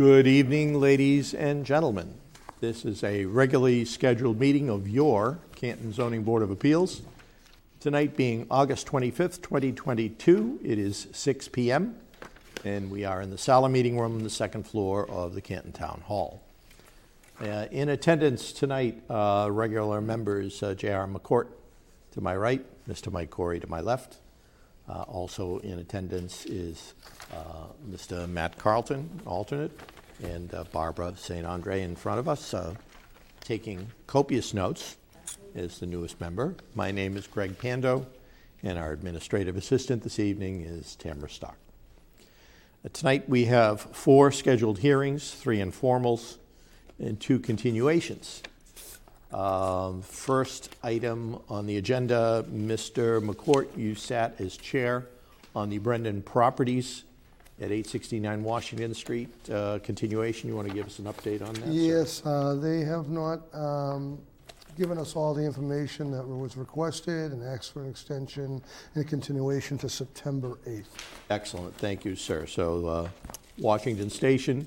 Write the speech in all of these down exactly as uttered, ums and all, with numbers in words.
Good evening, ladies and gentlemen. This is a regularly scheduled meeting of your Canton Zoning Board of Appeals. Tonight being August twenty-fifth, twenty twenty-two, it is six p.m. and we are in the Sala Meeting Room on the second floor of the Canton Town Hall. Uh, in attendance tonight, uh, regular members uh, J R. McCourt to my right, Mister Mike Corey to my left. Uh, also in attendance is uh, Mister Matt Carlton, alternate, and uh, Barbara Saint Andre in front of us, uh, taking copious notes as the newest member. My name is Greg Pando, and our administrative assistant this evening is Tamara Stock. Uh, tonight we have four scheduled hearings, three informals, and two continuations. Um, first item on the agenda, Mister McCourt, you sat as chair on the Brendan Properties at eight sixty-nine Washington Street. Uh, continuation, you want to give us an update on that? Yes, uh, they have not um, given us all the information that was requested and asked for an extension and a continuation to September eighth. Excellent, thank you, sir. So uh, Washington Station,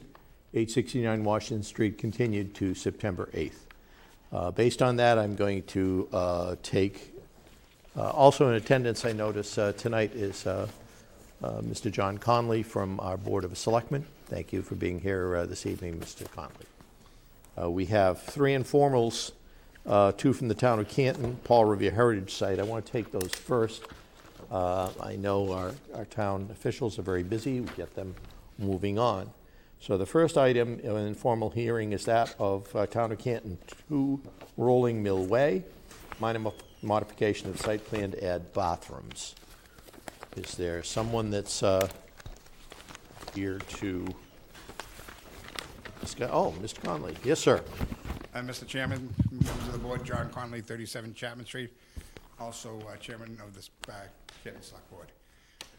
eight sixty-nine Washington Street, continued to September eighth. Uh, based on that, I'm going to uh, take, uh, also in attendance I notice uh, tonight is uh, uh, Mister John Conley from our Board of Selectmen. Thank you for being here uh, this evening, Mister Conley. Uh, we have three informals, uh, two from the town of Canton, Paul Revere Heritage Site. I want to take those first. Uh, I know our, our town officials are very busy. We get them moving on. So the first item in an informal hearing is that of uh, Town of Canton two Rolling Mill Way, minor mo- modification of site plan to add bathrooms. Is there someone that's uh, here to discuss? Oh, Mister Conley. Yes, sir. Uh, Mister Chairman, members of the board, John Conley, thirty-seven Chapman Street, also uh, chairman of the uh, Canton Select Board.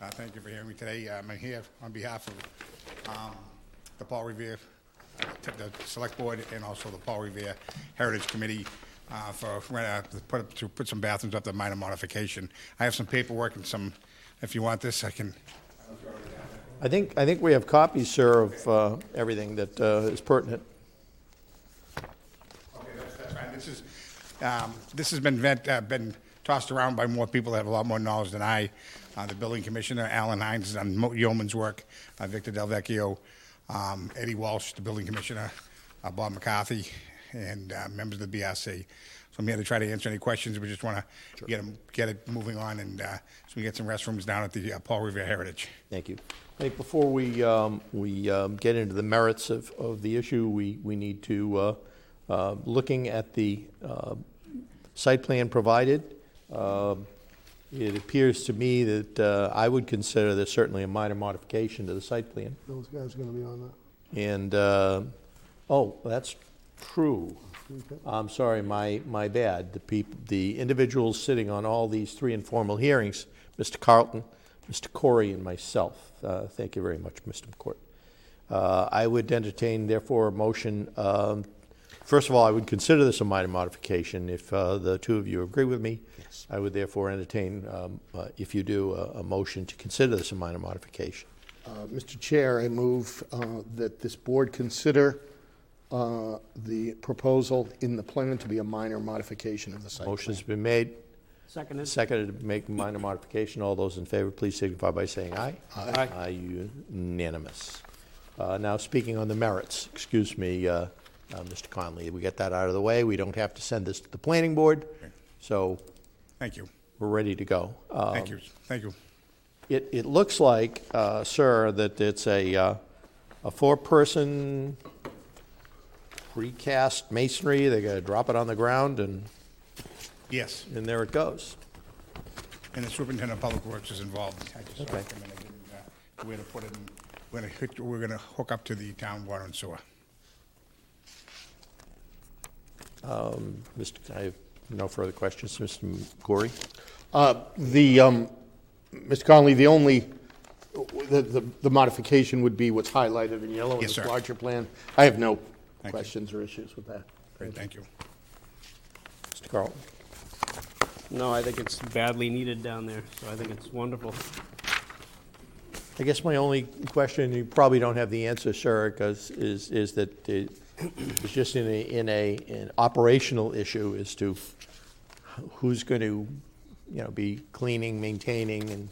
Uh, thank you for hearing me today. I'm here on behalf of um, the Paul Revere, uh, the Select Board, and also the Paul Revere Heritage Committee uh, for uh, to, put, to put some bathrooms up to minor modification. I have some paperwork and some, if you want this, I can. I think I think we have copies, sir, of uh, everything that uh, is pertinent. Okay, that's, that's fine. This is um, this has been vent, uh, been tossed around by more people that have a lot more knowledge than I. Uh, the building commissioner, Alan Hines, has done yeoman's work. Uh, Victor Delvecchio. Um, Eddie Walsh, the building commissioner, uh, Bob McCarthy, and uh, members of the B R C. So I'm here to try to answer any questions. We just want to sure. get them, get it moving on, and uh, so we get some restrooms down at the uh, Paul Revere Heritage. Thank you. I think before we um, we um, get into the merits of, of the issue, we we need to uh, uh, looking at the uh, site plan provided. Uh, It appears to me that uh, I would consider this certainly a minor modification to the site plan. Those guys are going to be on that. And, uh, oh, that's true. Okay. I'm sorry, my, my bad. The peop- the individuals sitting on all these three informal hearings, Mister Carlton, Mister Corey, and myself. Uh, thank you very much, Mister McCourt. Uh, I would entertain, therefore, a motion. Um, First of all, I would consider this a minor modification. If uh, the two of you agree with me, yes. I would therefore entertain, um, uh, if you do, a, a motion to consider this a minor modification. Uh, Mister Chair, I move uh, that this board consider uh, the proposal in the plan to be a minor modification of the site. Motion's plan. Been made. Seconded. Seconded to make minor modification. All those in favor, please signify by saying aye. Aye. Aye. Aye. Unanimous. Uh, now, speaking on the merits, excuse me. Uh, Uh, Mister Conley, we get that out of the way. We don't have to send this to the planning board. So thank you. We're ready to go. Um, thank you. Thank you. It it looks like, uh, sir, that it's a uh, a four-person precast masonry. They got to drop it on the ground and yes, and there it goes. And the superintendent of public works is involved. I just okay. Saw him and I didn't uh, where to put it. And we're going to we're going to hook up to the town water and sewer. Um, Mister I have no further questions. Mister Corey? Uh, the, um, Mister Conley, the only, the, the, the modification would be what's highlighted in yellow yes, in this sir. larger plan. I have no thank questions you. or issues with that. Great, thank you. Mister Carlton? No, I think it's badly needed down there, so I think it's wonderful. I guess my only question, you probably don't have the answer, sir, because is is that it, it's just in a in a an operational issue as to who's going to, you know, be cleaning, maintaining, and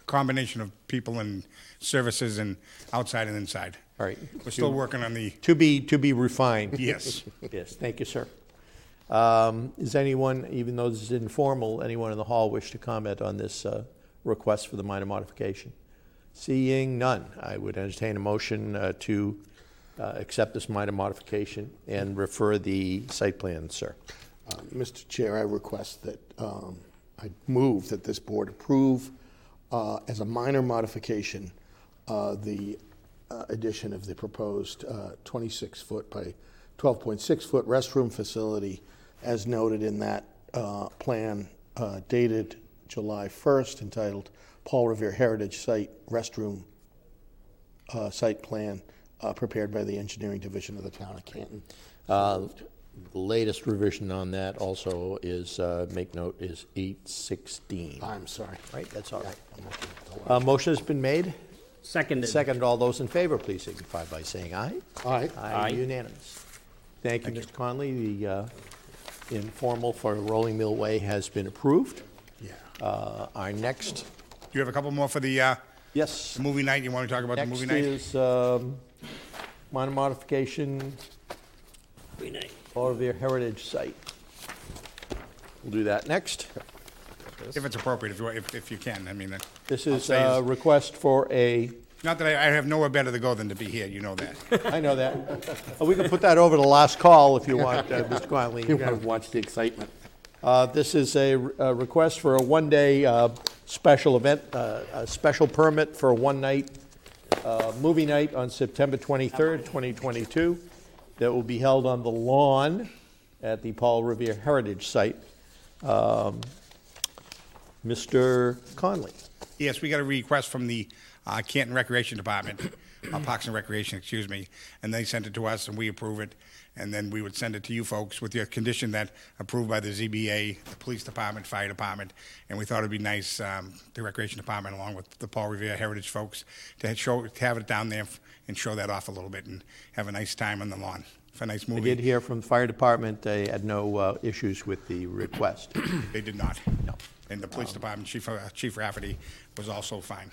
a combination of people and services and outside and inside. All right, we're still to, working on the to be to be refined. Yes, yes. Thank you, sir. Um, is anyone, even though this is informal, anyone in the hall wish to comment on this uh, request for the minor modification? Seeing none, I would entertain a motion uh, to uh, accept this minor modification and refer the site plan, sir. Uh, Mister Chair, I request that um, I move that this board approve uh, as a minor modification uh, the uh, addition of the proposed uh, twenty-six foot by twelve point six foot restroom facility as noted in that uh, plan uh, dated July first, entitled Paul Revere Heritage Site Restroom uh, Site Plan, uh, prepared by the Engineering Division of the Town of Canton. Uh, the latest revision on that also is, uh, make note, is eight sixteen. I'm sorry. Right, that's all right. Uh, motion has been made. Seconded. Seconded. All those in favor, please signify by saying aye. Aye. Aye. Aye. Unanimous. Thank you, Thank Mister You. Conley. The uh, informal for Rolling Mill Way has been approved. Yeah. Uh, our next... Do you have a couple more for the uh, yes. movie night? You want to talk about next the movie night? Next is um, minor modification movie night of their heritage site. We'll do that next. If it's appropriate, if you, if, if you can. I mean, uh, this is a uh, request for a... Not that I, I have nowhere better to go than to be here. You know that. I know that. Oh, we can put that over to last call if you want, uh, Mister Conley. You, you want to watch the excitement. Uh, this is a, a request for a one-day uh, special event, uh, a special permit for a one-night uh, movie night on September twenty-third, twenty twenty-two, that will be held on the lawn at the Paul Revere Heritage Site. Um, Mister Conley. Yes, we got a request from the uh, Canton Recreation Department, uh, Parks and Recreation, excuse me, and they sent it to us, and we approve it. And then we would send it to you folks with your condition that approved by the Z B A, the police department, fire department, and we thought it'd be nice, um, the recreation department, along with the Paul Revere Heritage folks, to, show, to have it down there and show that off a little bit and have a nice time on the lawn for a nice movie. We did hear from the fire department; they had no uh, issues with the request. They did not. No. And the police um, department, Chief uh, Chief Rafferty, was also fine.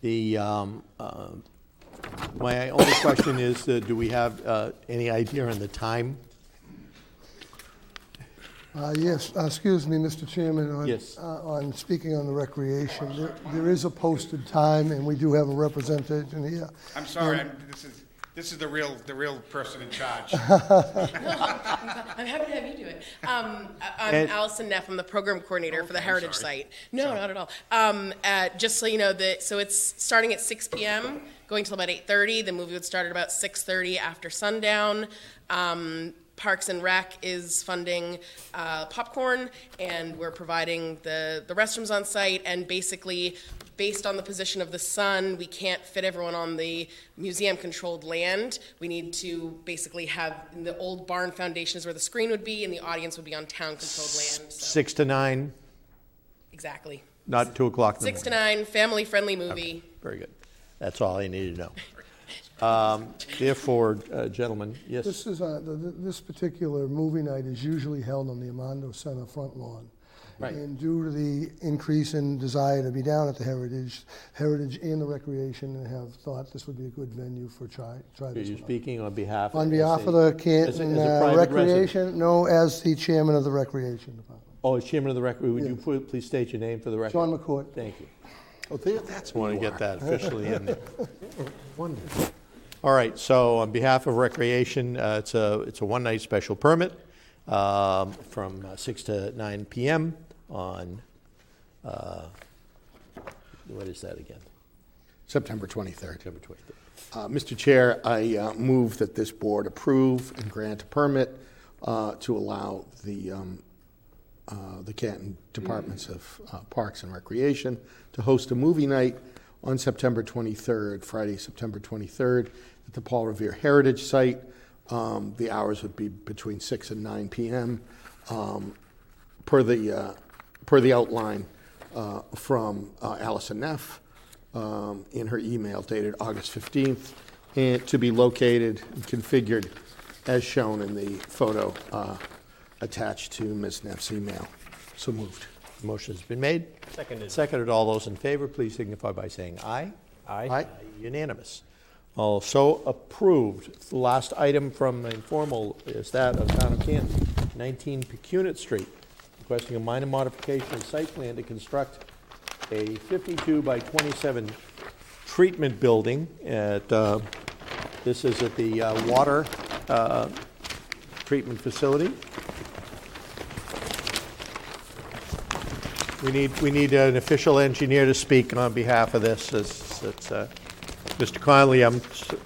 The. Um, uh, My only question is, uh, do we have uh, any idea on the time? Uh, yes, uh, excuse me, Mister Chairman, on, yes. uh, on speaking on the recreation. There, there is a posted time, and we do have a representation here. I'm sorry, um, I'm, this is this is the real the real person in charge. I'm happy to have you do it. Um, I'm and, Allison Neff. I'm the program coordinator oh, for the I'm Heritage sorry. Site. No, sorry. Not at all. Um, uh, just so you know, the, so it's starting at six p.m., going till about eight thirty. The movie would start at about six thirty after sundown. Um, Parks and Rec is funding uh, popcorn, and we're providing the, the restrooms on site. And basically, based on the position of the sun, we can't fit everyone on the museum-controlled land. We need to basically have the old barn foundations where the screen would be, and the audience would be on town-controlled land. So. Six to nine. Exactly. Not two o'clock. Six to nine, family-friendly movie. Okay. Very good. That's all I needed to know. Um, therefore, uh, gentlemen, yes? This is a, the, this particular movie night is usually held on the Armando Center front lawn. Right. And due to the increase in desire to be down at the Heritage Heritage and the Recreation, and have thought this would be a good venue for try, try this. Are you speaking on behalf of On behalf of the Canton uh, Recreation? Resident. No, as the chairman of the Recreation Department. Oh, as chairman of the Recreation. Would yes. you please state your name for the record? John McCourt. Thank you. Oh, that's I want to get that officially in there. Wonderful. All right. So, on behalf of Recreation, uh, it's a it's a one-night special permit um, from uh, six to nine p.m. on uh, what is that again? September twenty-third. September twenty-third. Uh, Mister Chair, I uh, move that this board approve and grant a permit uh, to allow the. Um, Uh, the Canton Departments of uh, Parks and Recreation to host a movie night on September twenty-third, Friday, September twenty-third, at the Paul Revere Heritage Site. Um, the hours would be between six and nine p.m. Um, per the uh, per the outline uh, from uh, Allison Neff. um, in her email dated August fifteenth, and to be located and configured as shown in the photo uh, attached to Miz Neff's email. So moved. Motion's been made. Seconded. Seconded. All those in favor, please signify by saying aye. Aye. Aye. Unanimous. Also approved. The last item from informal is that of Town of Canton, nineteen Pecunit Street, requesting a minor modification of site plan to construct a fifty-two by twenty-seven treatment building at, uh, this is at the uh, water uh, treatment facility. We need we need an official engineer to speak on behalf of this. It's, it's, uh, Mister Conley, I'm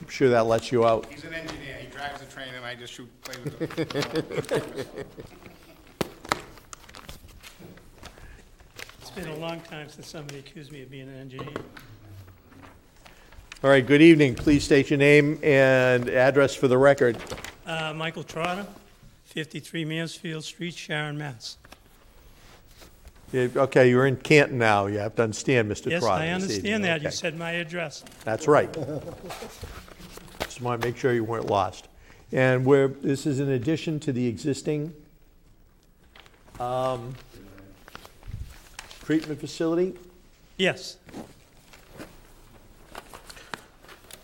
sure that lets you out. He's an engineer. He drives a train, and I just shoot play with him. It's been a long time since somebody accused me of being an engineer. All right. Good evening. Please state your name and address for the record. Uh, Michael Trotter, fifty-three Mansfield Street, Sharon, Mass. Okay, you're in Canton now. You have to understand, Mister Trotter. Yes, I understand that. Okay. You said my address. That's right. Just want to make sure you weren't lost. And we're, this is in addition to the existing um, treatment facility? Yes.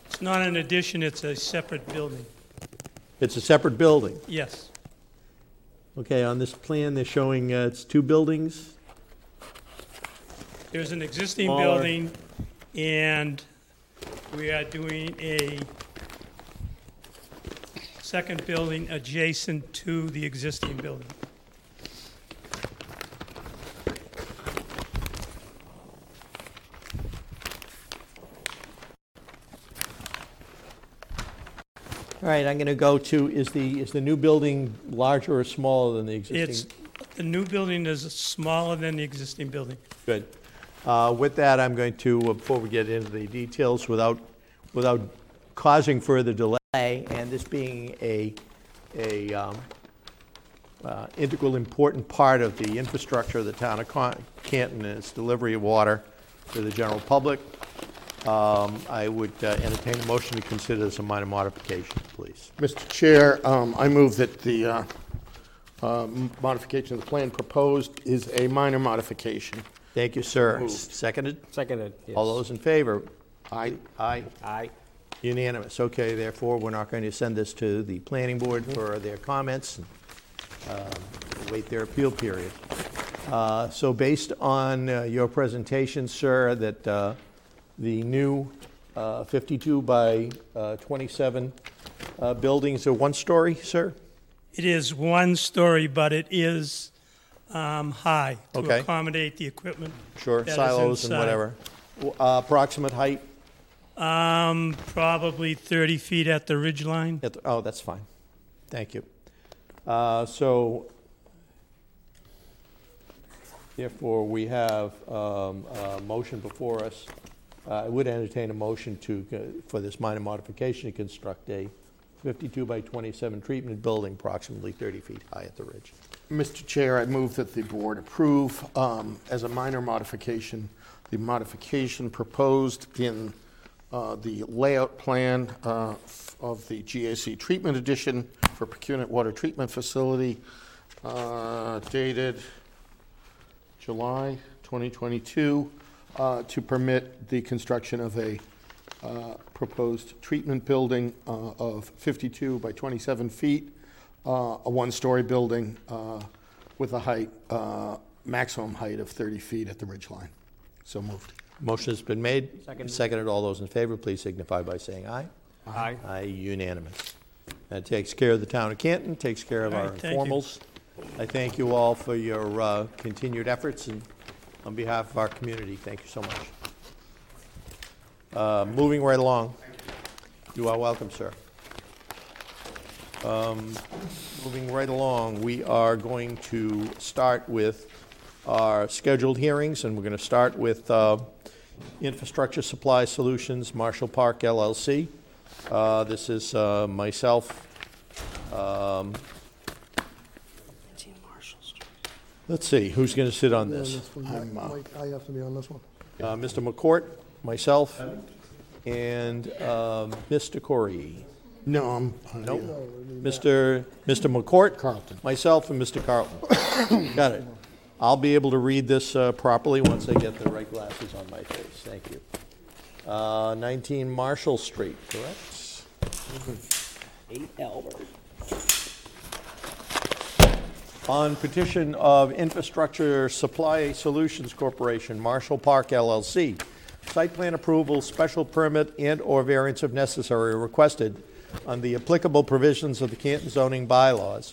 It's not an addition. It's a separate building. It's a separate building? Yes. Okay, on this plan, they're showing uh, it's two buildings. There's an existing Smaller. building, and we are doing a second building adjacent to the existing building. All right, I'm going to go to, is the is the new building larger or smaller than the existing? It's, the new building is smaller than the existing building. Good. Uh, with that, I'm going to, uh, before we get into the details, without without causing further delay, and this being a, a um, uh, integral important part of the infrastructure of the town of Con- Canton and its delivery of water to the general public, Um, I would uh, entertain a motion to consider this a minor modification, please. Mister Chair, um, I move that the uh, uh, modification of the plan proposed is a minor modification. Thank you, sir. Moved. Seconded? Seconded, yes. All those in favor? Aye. Aye. Aye. Unanimous. Okay, therefore, we're not going to send this to the planning board mm-hmm. for their comments and uh, wait their appeal period. Uh, so based on uh, your presentation, sir, that uh, the new uh, fifty-two by twenty-seven uh, buildings are one story, sir? It is one story, but it is um, high to okay. accommodate the equipment. Sure, that silos is and whatever. Uh, approximate height? Um, probably thirty feet at the ridge line. At the, oh, that's fine. Thank you. Uh, so, therefore, we have um, a motion before us. Uh, I would entertain a motion to uh, for this minor modification to construct a fifty-two by twenty-seven treatment building approximately thirty feet high at the ridge. Mister Chair, I move that the board approve um, as a minor modification the modification proposed in uh, the layout plan uh, of the G A C treatment addition for Pecunit Water Treatment Facility uh, dated July twenty twenty-two. Uh, to permit the construction of a uh, proposed treatment building uh, of fifty-two by twenty-seven feet, uh, a one-story building uh, with a height, uh, maximum height of thirty feet at the ridge line. So moved. Motion has been made. Seconded. Seconded. All those in favor, please signify by saying aye. Aye. Aye. Unanimous. That takes care of the town of Canton, takes care of all our right, informals. I thank you all for your uh, continued efforts and. On behalf of our community, thank you so much. Uh, moving right along. You are welcome, sir. Um, moving right along, we are going to start with our scheduled hearings, and we're going to start with uh, Infrastructure Supply Solutions, Marshall Park L L C. Uh, this is uh, myself. Um, Let's see, who's going to sit on this? Yeah, this one, yeah. I'm, uh, Mike, I have to be on this one. Uh, Mister McCourt? myself, and um, Mister Corey. No, I'm. Nope. Mister Mister McCourt, Carlton. Myself, and Mister Carlton. Got it. I'll be able to read this uh, properly once I get the right glasses on my face. Thank you. Uh, nineteen Marshall Street, correct? eight Albert. On petition of Infrastructure Supply Solutions Corporation, Marshall Park L L C, site plan approval, special permit, and or variance if necessary requested on the applicable provisions of the Canton zoning bylaws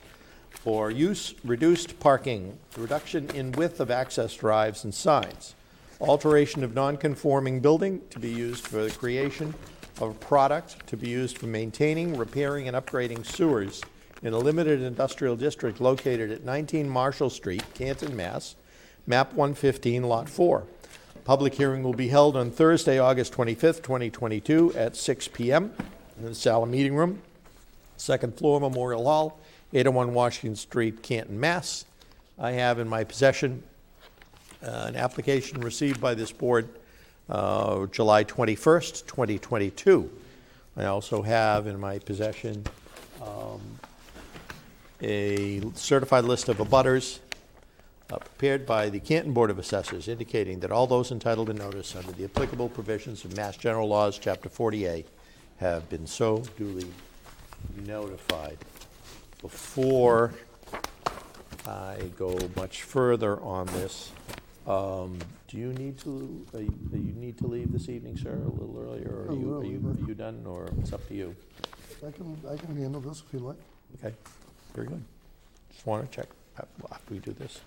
for use, reduced parking, reduction in width of access drives and signs, alteration of non-conforming building to be used for the creation of a product to be used for maintaining, repairing, and upgrading sewers in a limited industrial district located at nineteen Marshall Street, Canton, Mass, map one fifteen, lot four. Public hearing will be held on Thursday, August twenty-fifth, twenty twenty-two at six p.m. in the Sala Meeting Room, second floor, Memorial Hall, eight oh one Washington Street, Canton, Mass. I have in my possession uh, an application received by this board uh, July twenty-first, twenty twenty-two. I also have in my possession um, a certified list of abutters uh, prepared by the Canton Board of Assessors, indicating that all those entitled to notice under the applicable provisions of Mass General Laws, Chapter forty A, have been so duly notified. Before I go much further on this, um, do you need to uh, you need to leave this evening, sir, a little earlier? Or are, you, are, you, are you done, or it's up to you? I can I can handle this if you like. Okay, very good. Just want to check after we do this.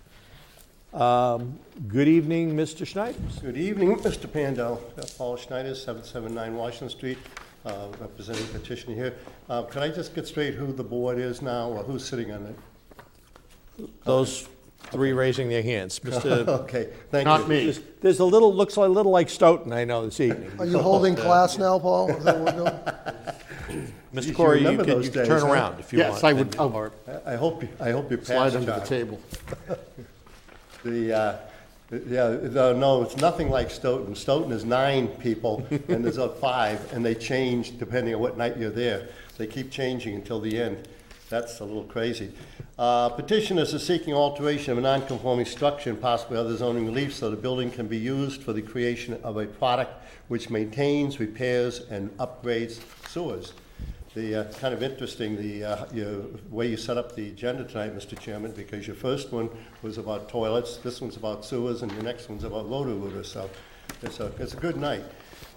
Um, good evening, Mister Schneider. Good evening, Mister Pando. Paul Schneider, seven seven nine Washington Street. Uh, representing the petition here. Uh, can I just get straight who the board is now or who's sitting on it? Those three raising their hands. Mister Okay, thank Not you. Not me. There's, there's a little, looks a little like Stoughton, I know, this evening. Are you holding class now, Paul? Is that what we're doing? Mister Corey, you, you can, you can days, turn huh? around if you yes, want. Yes, I would. Oh, I hope you, I hope you pass. Slide under the table. the, uh, Yeah, no, it's nothing like Stoughton. Stoughton is nine people, and there's a five, and they change depending on what night you're there. They keep changing until the end. That's a little crazy. Uh, petitioners are seeking alteration of a non-conforming structure and possibly other zoning relief so the building can be used for the creation of a product which maintains, repairs, and upgrades sewers. The uh, kind of interesting the uh, you, way you set up the agenda tonight, Mister Chairman, because your first one was about toilets, this one's about sewers, and your next one's about loader rooter. So it's a, it's a good night.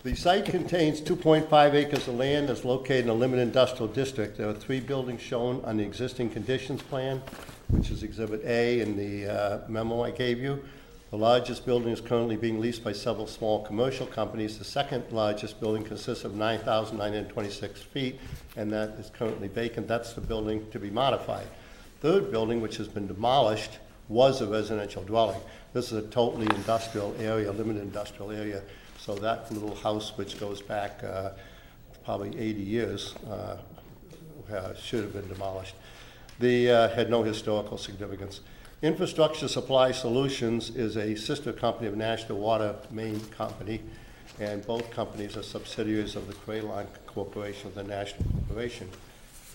The site contains two point five acres of land that's located in a limited industrial district. There are three buildings shown on the existing conditions plan, which is Exhibit A in the uh, memo I gave you. The largest building is currently being leased by several small commercial companies. The second largest building consists of nine thousand nine hundred twenty-six feet, and that is currently vacant. That's the building to be modified. Third building, which has been demolished, was a residential dwelling. This is a totally industrial area, limited industrial area. So that little house, which goes back uh, probably eighty years, uh, should have been demolished. They uh, had no historical significance. Infrastructure Supply Solutions is a sister company of National Water Main Company, and both companies are subsidiaries of the Crayline Corporation of the National Corporation.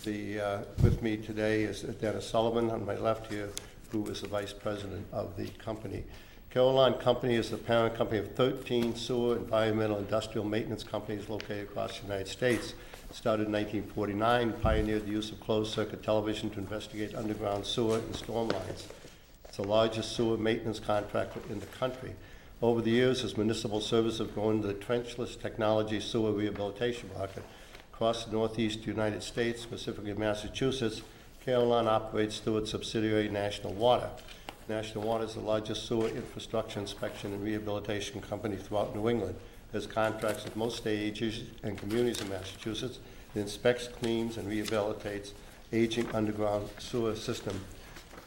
The, uh, with me today is Dennis Sullivan on my left here, who is the vice president of the company. Crayline Company is the parent company of thirteen sewer environmental industrial maintenance companies located across the United States. Started in nineteen forty-nine, pioneered the use of closed-circuit television to investigate underground sewer and storm lines. It's the largest sewer maintenance contractor in the country. Over the years, as municipal services have grown into the trenchless technology sewer rehabilitation market, across the northeast United States, specifically Massachusetts, Crayline operates through its subsidiary National Water. National Water is the largest sewer infrastructure inspection and rehabilitation company throughout New England. Has contracts with most state agencies and communities in Massachusetts. It inspects, cleans, and rehabilitates aging underground sewer system.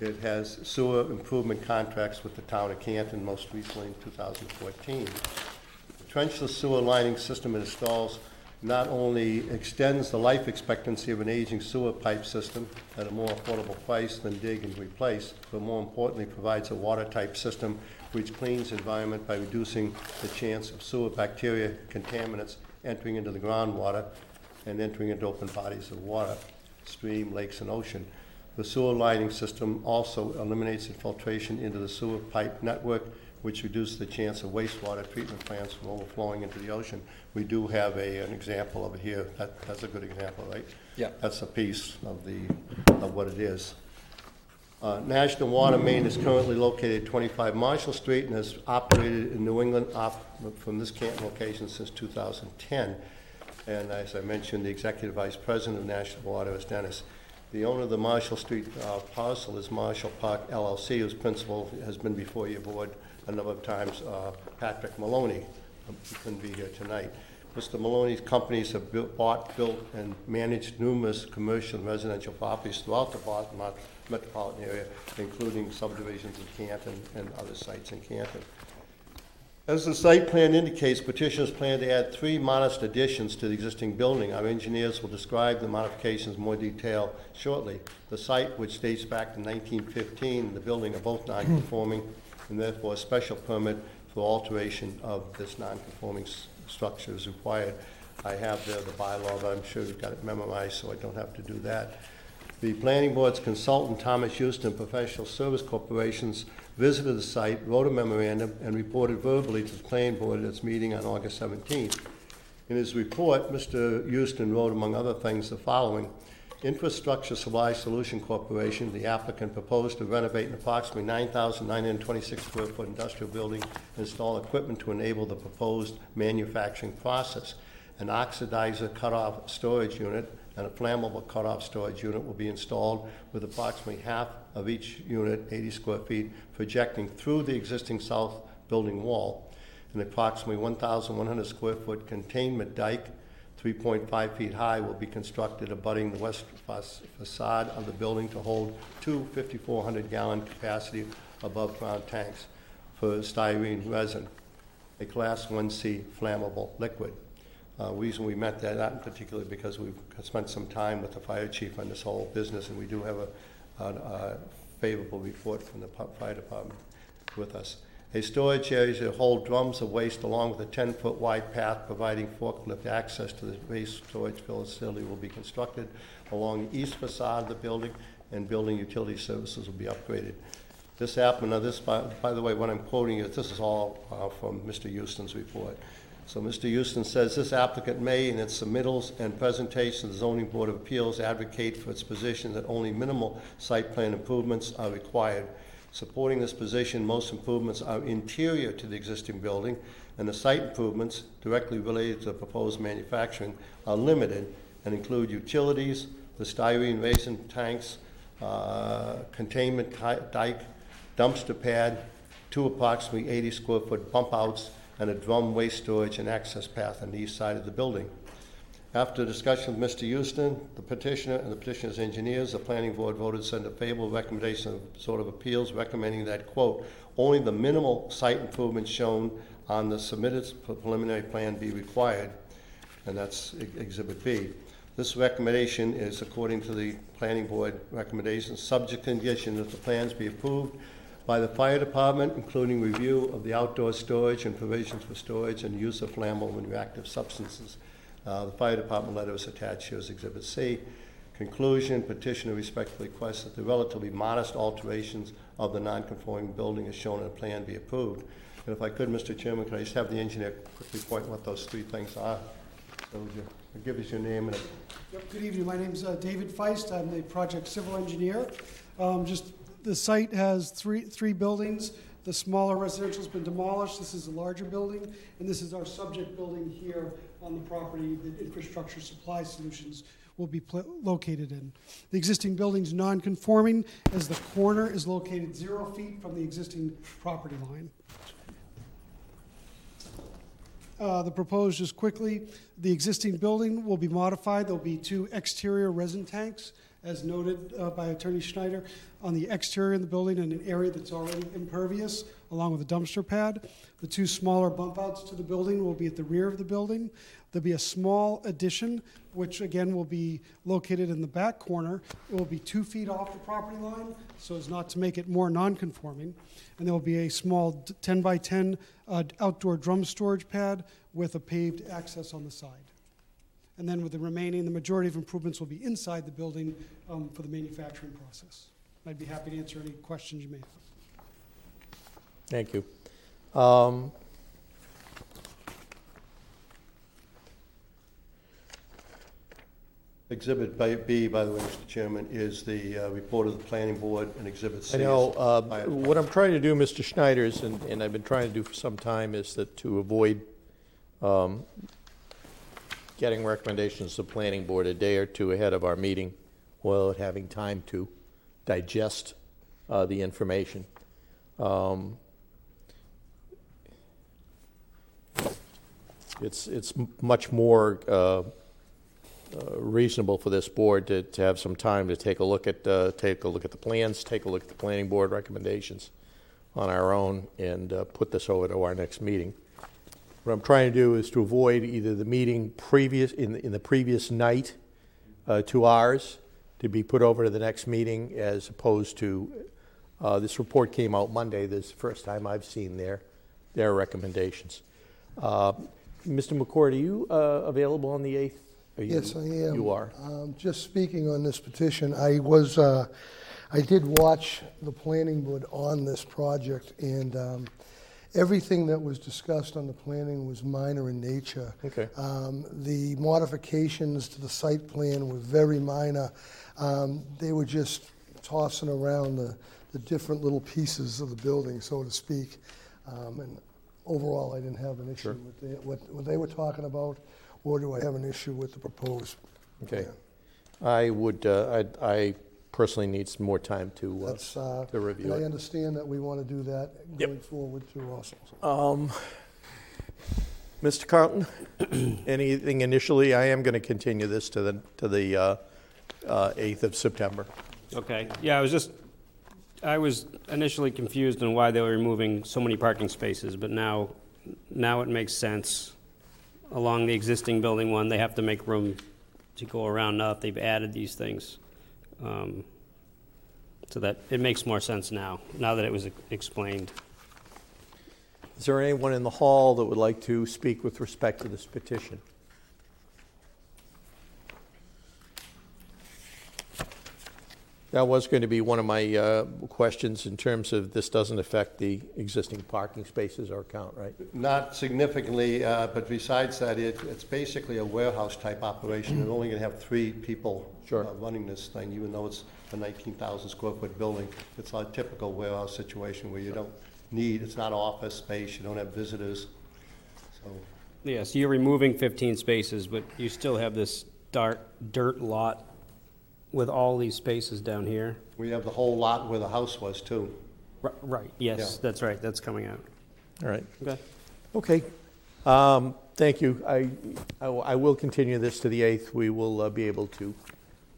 It has sewer improvement contracts with the town of Canton, most recently in two thousand fourteen. The trenchless sewer lining system it installs not only extends the life expectancy of an aging sewer pipe system at a more affordable price than dig and replace, but more importantly provides a water-type system which cleans the environment by reducing the chance of sewer bacteria contaminants entering into the groundwater and entering into open bodies of water, stream, lakes, and ocean. The sewer lining system also eliminates infiltration into the sewer pipe network, which reduces the chance of wastewater treatment plants from overflowing into the ocean. We do have a, an example of it here. That, that's a good example, right? Yeah. That's a piece of the of what it is. Uh, National Water Main is currently located at twenty-five Marshall Street and has operated in New England op- from this Canton location since two thousand ten. And as I mentioned, the Executive Vice President of National Water is Dennis. The owner of the Marshall Street uh, parcel is Marshall Park L L C, whose principal has been before your board a number of times, uh, Patrick Maloney. Um, he couldn't be here tonight. Mister Maloney's companies have built, bought, built, and managed numerous commercial and residential properties throughout the Boston metropolitan area, including subdivisions in Canton and other sites in Canton. As the site plan indicates, petitioners plan to add three modest additions to the existing building. Our engineers will describe the modifications in more detail shortly. The site, which dates back to nineteen fifteen, the building are both non-conforming, and therefore a special permit for alteration of this non-conforming s- structure is required. I have there the bylaw, but I'm sure you've got it memorized, so I don't have to do that. The Planning Board's consultant, Thomas Houston, Professional Service Corporations, visited the site, wrote a memorandum, and reported verbally to the Planning Board at its meeting on August seventeenth. In his report, Mister Houston wrote, among other things, the following. Infrastructure Supply Solutions Corporation, the applicant, proposed to renovate an approximately nine thousand nine hundred twenty-six square foot industrial building and install equipment to enable the proposed manufacturing process. An oxidizer cutoff storage unit and a flammable cutoff storage unit will be installed, with approximately half of each unit, eighty square feet, projecting through the existing south building wall. An approximately one thousand one hundred square foot containment dike, three point five feet high, will be constructed abutting the west facade of the building to hold two fifty-four hundred gallon capacity above ground tanks for styrene resin, a class one C flammable liquid. Uh, reason we met that out in particular because we've spent some time with the fire chief on this whole business, and we do have a, a, a favorable report from the fire department with us. A storage area to hold drums of waste along with a ten-foot wide path providing forklift access to the waste storage facility will be constructed along the east facade of the building, and building utility services will be upgraded. This happened, now this, by, by the way, what I'm quoting is, this is all uh, from Mister Houston's report. So Mister Houston says, this applicant may, in its submittals and presentations to the Zoning Board of Appeals, advocate for its position that only minimal site plan improvements are required. Supporting this position, most improvements are interior to the existing building, and the site improvements directly related to the proposed manufacturing are limited and include utilities, the styrene resin tanks, uh, containment dike, dumpster pad, two approximately eighty square foot bump outs, and a drum waste storage and access path on the east side of the building. After discussion with Mister Houston, the petitioner, and the petitioner's engineers, the Planning Board voted to send a favorable recommendation of the Board of Appeals, recommending that, quote, only the minimal site improvements shown on the submitted preliminary plan be required, and that's Exhibit B. This recommendation is, according to the Planning Board recommendations, subject condition that the plans be approved by the fire department, including review of the outdoor storage and provisions for storage and use of flammable and reactive substances. Uh, the fire department letter is attached here as Exhibit C. Conclusion, petitioner respectfully requests that the relatively modest alterations of the non-conforming building as shown in the plan be approved. And if I could, Mister Chairman, could I just have the engineer quickly point what those three things are? So would you give us your name? And a- yep, good evening. My name is uh, David Feist. I'm the project civil engineer. Um, just. The site has three three buildings. The smaller residential has been demolished. This is a larger building, and this is our subject building here on the property that Infrastructure Supply Solutions will be pl- located in. The existing building's non-conforming, as the corner is located zero feet from the existing property line. Uh, the proposed, just quickly, the existing building will be modified. There'll be two exterior resin tanks, as noted uh, by Attorney Schneider, on the exterior of the building in an area that's already impervious along with a dumpster pad. The two smaller bump outs to the building will be at the rear of the building. There'll be a small addition, which again will be located in the back corner. It will be two feet off the property line so as not to make it more non-conforming. And there will be a small ten by ten uh, outdoor drum storage pad with a paved access on the side. And then with the remaining, the majority of improvements will be inside the building um, for the manufacturing process. I'd be happy to answer any questions you may have. Thank you. Um, Exhibit B, by the way, Mister Chairman, is the uh, report of the Planning Board, and Exhibit C. I know. Uh, what I'm trying to do, Mister Schneider's, and, and I've been trying to do for some time, is that to avoid um, getting recommendations to the Planning Board a day or two ahead of our meeting, while having time to digest uh, the information. Um, it's it's much more uh, uh, reasonable for this board to, to have some time to take a look at uh, take a look at the plans, take a look at the Planning Board recommendations on our own, and uh, put this over to our next meeting. What I'm trying to do is to avoid either the meeting previous in in the previous night uh, to ours, to be put over to the next meeting, as opposed to, uh, this report came out Monday. This is the first time I've seen their their recommendations. Uh, Mister McCord, are you uh, available on the eighth? Are you, yes, I am. You are. Um, just speaking on this petition, I was, uh, I did watch the Planning Board on this project, and um, everything that was discussed on the planning was minor in nature. Okay. Um, the modifications to the site plan were very minor. Um, they were just tossing around the, the different little pieces of the building, so to speak. Um, and overall, I didn't have an issue sure. with the, what, what they were talking about, or do I have an issue with the proposed plan. Okay. I would, uh, I, I personally need some more time to, uh, uh, to review it. I understand that we want to do that going yep. forward too also. Um, Mister Carlton, anything initially? I am going to continue this to the, to the uh, uh, eighth of September. Okay. Yeah, I was just, I was initially confused on why they were removing so many parking spaces, but now, now it makes sense. Along the existing building one, they have to make room to go around now that they've added these things. Um, so that it makes more sense now, now that it was explained. Is there anyone in the hall that would like to speak with respect to this petition? That was going to be one of my uh, questions in terms of this doesn't affect the existing parking spaces or count, right? Not significantly, uh, but besides that, it, it's basically a warehouse-type operation. They're only going to have three people sure. uh, running this thing, even though it's a nineteen thousand square foot building. It's a typical warehouse situation where you don't need, it's not office space, you don't have visitors. So. Yeah, so you're removing fifteen spaces, but you still have this dark dirt lot with all these spaces down here. We have the whole lot where the house was too. R- right, yes, yeah. That's right, that's coming out. All right. Okay. Okay, um, thank you. I, I, I will continue this to the eighth. We will uh, be able to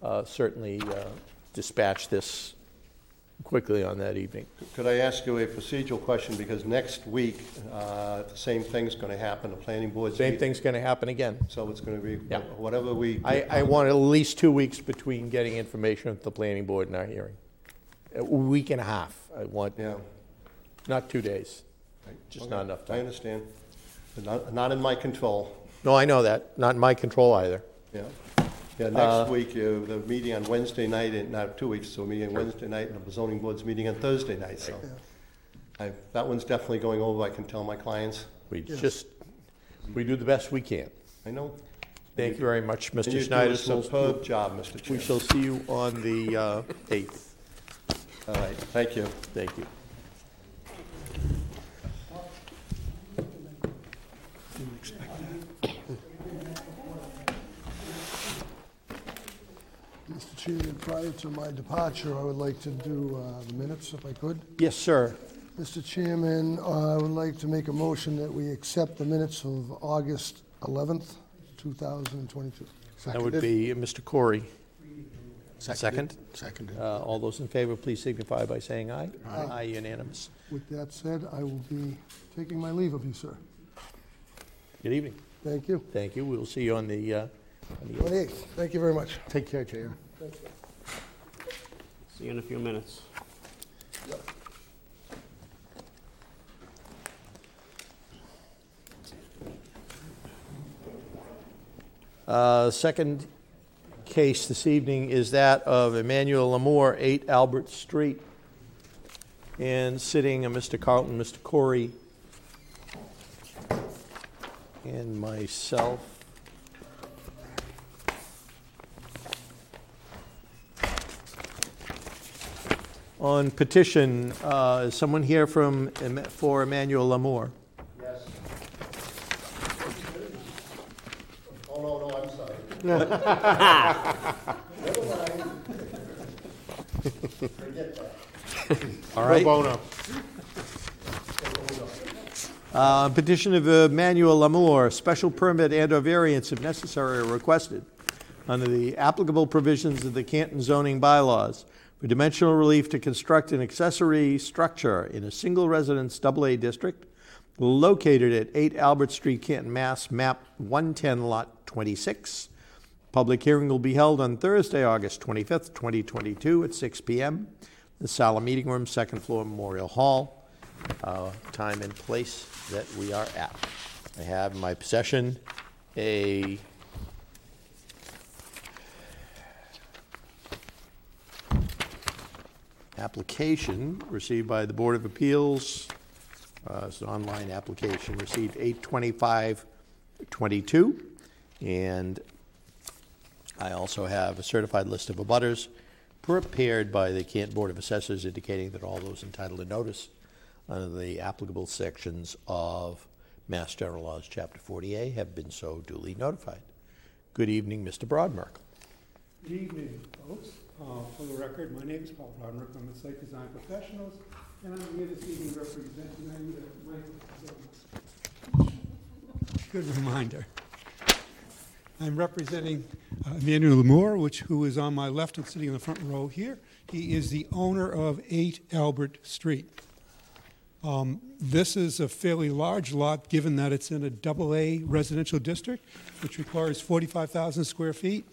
uh, certainly uh, dispatch this quickly on that evening. Could I ask you a procedural question? Because next week, uh, the same thing's going to happen. The planning board's same meeting. Thing's going to happen again. So it's going to be yeah. whatever we. I, I want at least two weeks between getting information at the planning board and our hearing. A week and a half. I want. Yeah. Not two days. Right. Just okay. not enough time. I understand. But not, not in my control. No, I know that. Not in my control either. Yeah. Yeah, next uh, week, uh, the meeting on Wednesday night, and not two weeks, so meeting on Wednesday night, and the zoning board's meeting on Thursday night, so yeah. I, that one's definitely going over, I can tell my clients. We yeah. just, we do the best we can. I know. Thank you very much, Mister You Schneider. You do a superb we'll, job, Mister Chair. We shall see you on the uh, eighth. All right, thank you. Thank you. Prior to my departure, I would like to do uh, the minutes, if I could. Yes, sir. Mister Chairman, uh, I would like to make a motion that we accept the minutes of August eleventh, two thousand twenty-two. Seconded. That would be Mister Corey. Seconded. Second? Seconded. Uh, all those in favor, please signify by saying aye. Aye. Aye, unanimous. With that said, I will be taking my leave of you, sir. Good evening. Thank you. Thank you. We'll see you on the uh, twenty-eighth. Thank you very much. Take care, J R. Thank you. See you in a few minutes. Yep. Uh, second case this evening is that of Emmanuel L'Amour, eight Albert Street. And sitting are Mister Carlton, Mister Corey, and myself. On petition, uh, is someone here from for Emmanuel L'Amour? Yes. Oh, no, no, I'm sorry. Never mind. Forget that. All right. Pro bono. Uh, petition of Emmanuel L'Amour, special permit and or variance if necessary or requested under the applicable provisions of the Canton zoning bylaws for dimensional relief to construct an accessory structure in a single residence double A district located at eight Albert Street, Canton, Mass, map one ten, lot twenty-six. Public hearing will be held on Thursday, August twenty-fifth, twenty twenty-two at six p.m. the Sala Meeting Room, second floor, Memorial Hall. Uh, time and place that we are at. I have in my possession a application received by the Board of Appeals. Uh, it's an online application received eight twenty-five twenty-two, and I also have a certified list of abutters prepared by the Canton Board of Assessors indicating that all those entitled to notice under the applicable sections of Mass General Laws, Chapter forty A, have been so duly notified. Good evening, Mister Broadmerkle. Good evening, folks. Uh, for the record, my name is Paul Prodenrich. I'm a site design professionals, and I'm here this evening representing Michael. Good reminder. I'm representing uh, Emmanuel L'Amour, which who is on my left and sitting in the front row here. He is the owner of eight Albert Street. Um, this is a fairly large lot, given that it's in a double A residential district, which requires forty-five thousand square feet.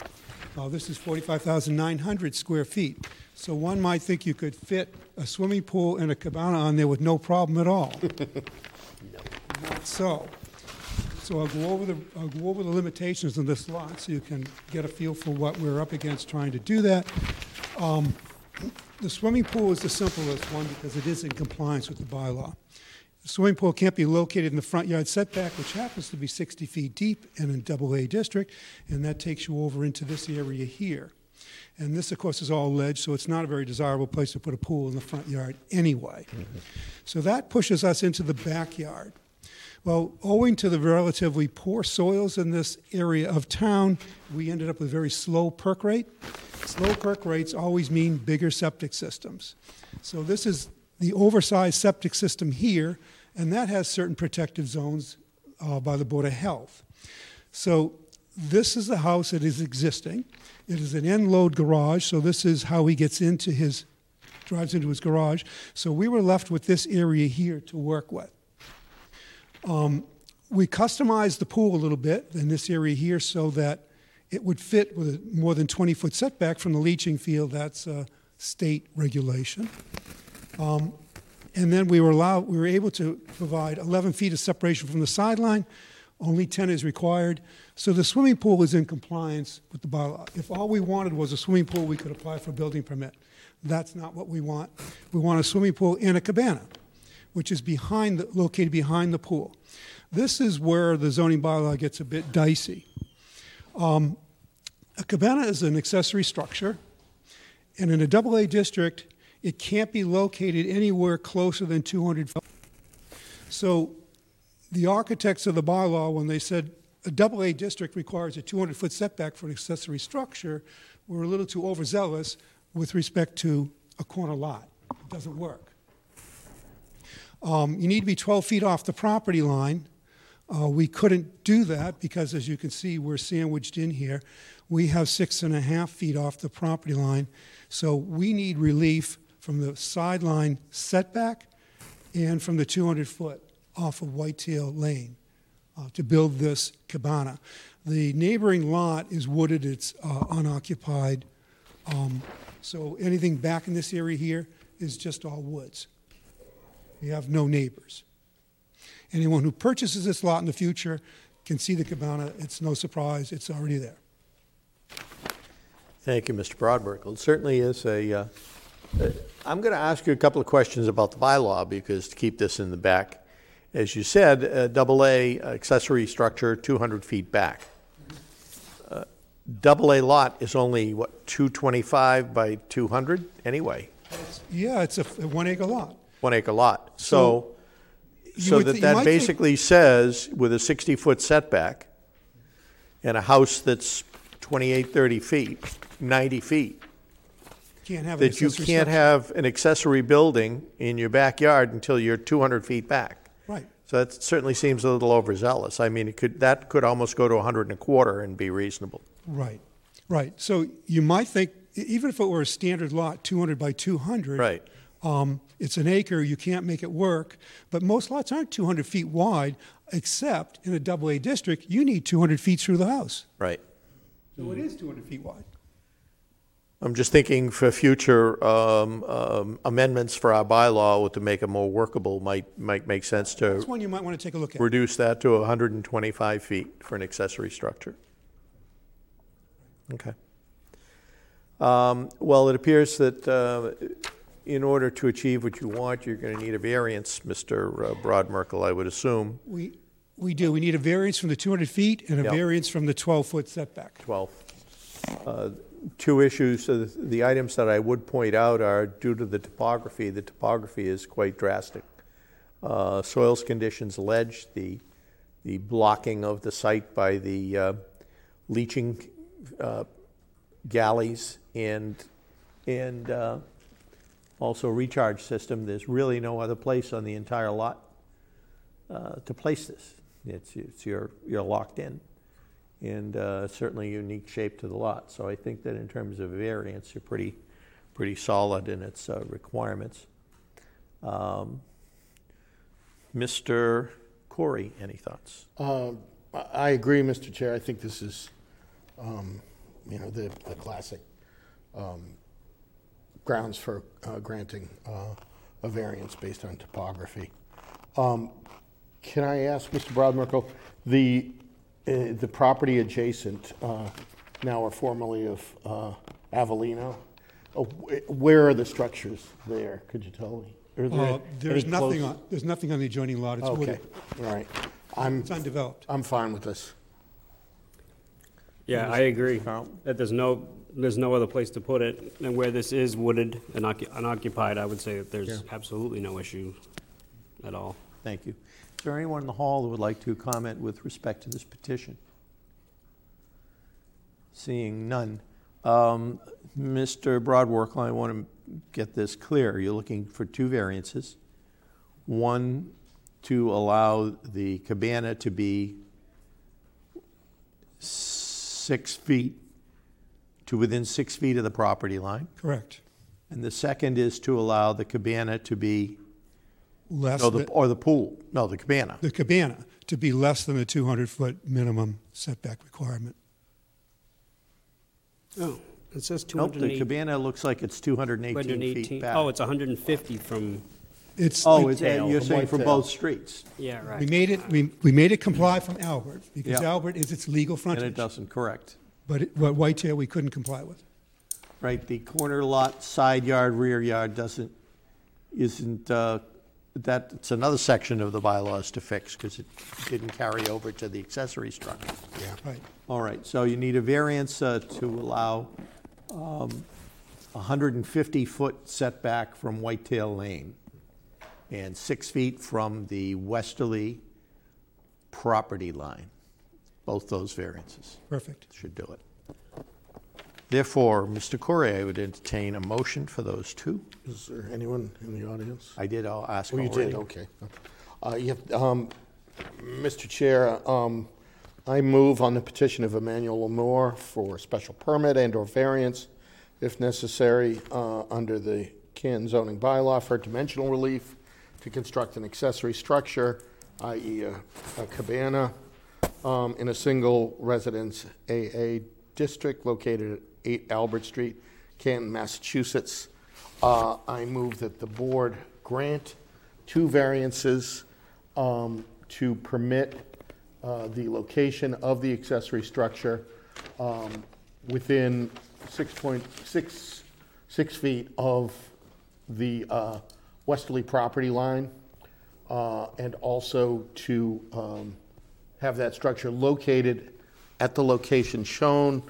Uh, this is forty-five thousand nine hundred square feet. So one might think you could fit a swimming pool and a cabana on there with no problem at all. No. Not so. So I'll go over the I'll go over the limitations of this lot, so you can get a feel for what we're up against trying to do that. Um, The swimming pool is the simplest one because it is in compliance with the bylaw. The swimming pool can't be located in the front yard setback, which happens to be sixty feet deep and in double A district, and that takes you over into this area here. And this, of course, is all ledge, so it's not a very desirable place to put a pool in the front yard anyway. Mm-hmm. So that pushes us into the backyard. Well, owing to the relatively poor soils in this area of town, we ended up with a very slow perk rate. Slow perk rates always mean bigger septic systems. So this is the oversized septic system here, and that has certain protective zones uh, by the Board of Health. So this is the house that is existing. It is an end-load garage, so this is how he gets into his, drives into his garage. So we were left with this area here to work with. Um, we customized the pool a little bit in this area here so that it would fit with a more than twenty-foot setback from the leaching field. That's a state regulation. Um, and then we were allowed, we were able to provide eleven feet of separation from the sideline. Only ten is required. So the swimming pool is in compliance with the bylaw. If all we wanted was a swimming pool, we could apply for a building permit. That's not what we want. We want a swimming pool and a cabana, which is behind the, located behind the pool. This is where the zoning bylaw gets a bit dicey. Um, a cabana is an accessory structure, and in a double A district, it can't be located anywhere closer than two hundred feet. So the architects of the bylaw, when they said a double A district requires a two hundred foot setback for an accessory structure, were a little too overzealous with respect to a corner lot. It doesn't work. Um, you need to be twelve feet off the property line. Uh, we couldn't do that because, as you can see, we're sandwiched in here. We have six and a half feet off the property line. So we need relief from the sideline setback and from the two hundred foot off of Whitetail Lane uh, to build this cabana. The neighboring lot is wooded, it's uh, unoccupied. Um, so anything back in this area here is just all woods. We have no neighbors. Anyone who purchases this lot in the future can see the cabana. It's no surprise, it's already there. Thank you, Mister Broadberg. It certainly is a, uh, I'm going to ask you a couple of questions about the bylaw, because to keep this in the back, as you said, uh, double A accessory structure, two hundred feet back. Uh, double A lot is only, what, two twenty-five by two hundred anyway? Yeah, it's a, a one acre lot. One acre lot. So, so, so that th- that basically think- says with a sixty foot setback and a house that's twenty-eight, thirty feet, ninety feet, can't have that you can't structure. have an accessory building in your backyard until you're two hundred feet back. Right. So that certainly seems a little overzealous. I mean, it could that could almost go to one hundred and a quarter and be reasonable. Right, right. So you might think, even if it were a standard lot, two hundred by two hundred, right. um, it's an acre, you can't make it work. But most lots aren't two hundred feet wide, except in a double A district, you need two hundred feet through the house. Right. So it is two hundred feet wide. I'm just thinking for future um, um, amendments for our bylaw to make it more workable might might make sense to. That's one you might want to take a look at. Reduce that to one hundred twenty-five feet for an accessory structure. Okay. Um, well, it appears that uh, in order to achieve what you want, you're going to need a variance, Mister Uh, Broadmerkel, I would assume. We we do. We need a variance from the two hundred feet and a yep. variance from the twelve foot setback. twelve Uh, Two issues. So the, the items that I would point out are due to the topography. The topography is quite drastic. Uh, soils conditions, ledge, the the blocking of the site by the uh, leaching uh, galleys, and and uh, also recharge system. There's really no other place on the entire lot uh, to place this. It's it's you're you're locked in. And uh, certainly unique shape to the lot. So I think that in terms of variance, you're pretty, pretty solid in its uh, requirements. Um, Mister Corey, any thoughts? Uh, I agree, Mister Chair. I think this is, um, you know, the, the classic um, grounds for uh, granting uh, a variance based on topography. Um, can I ask, Mister Broadmerkel, the Uh, the property adjacent, uh, now or formerly of uh, Avellino, uh, wh- where are the structures there? Could you tell me? There uh, there's nothing close? on. There's nothing on the adjoining lot. It's okay. Wooded. All right. I'm. It's undeveloped. I'm fine with this. Yeah, I agree. That there's no there's no other place to put it, and where this is wooded and unoccupied, I would say that there's yeah. absolutely no issue at all. Thank you. Is there anyone in the hall that would like to comment with respect to this petition? Seeing none. Um, Mister Broadworkle, I want to get this clear. You're looking for two variances. One, to allow the cabana to be six feet, to within six feet of the property line. Correct. And the second is to allow the cabana to be Less no, the, than, or the pool. No, the cabana. The cabana to be less than the two hundred foot minimum setback requirement. Oh, it says two hundred eight. Nope, the cabana looks like it's two hundred eighteen feet back. Oh, it's one hundred fifty from. It's oh, it's, tail, you're saying from both streets. Yeah, right. We made it. We we made it comply from Albert because yeah. Albert is its legal frontage. And it doesn't correct. But it, but Whitetail we couldn't comply with. Right, the corner lot, side yard, rear yard doesn't isn't. Uh, That's another section of the bylaws to fix because it didn't carry over to the accessory structure. Yeah. Right. All right. So you need a variance uh, to allow um, one hundred fifty foot setback from Whitetail Lane and six feet from the westerly property line. Both those variances. Perfect. Should do it. Therefore, Mister Corey, I would entertain a motion for those two. Is there anyone in the audience? I did I'll ask oh, already. Oh, you did? Okay. Uh, yeah, um, Mister Chair, um, I move on the petition of Emmanuel L'Amour for special permit and or variance, if necessary, uh, under the Canton zoning bylaw for dimensional relief to construct an accessory structure, that is a, a cabana, um, in a single residence A A district located at eight Albert Street, Canton, Massachusetts. Uh, I move that the board grant two variances um, to permit uh, the location of the accessory structure um, within six point six six feet of the uh, westerly property line, uh, and also to um, have that structure located at the location shown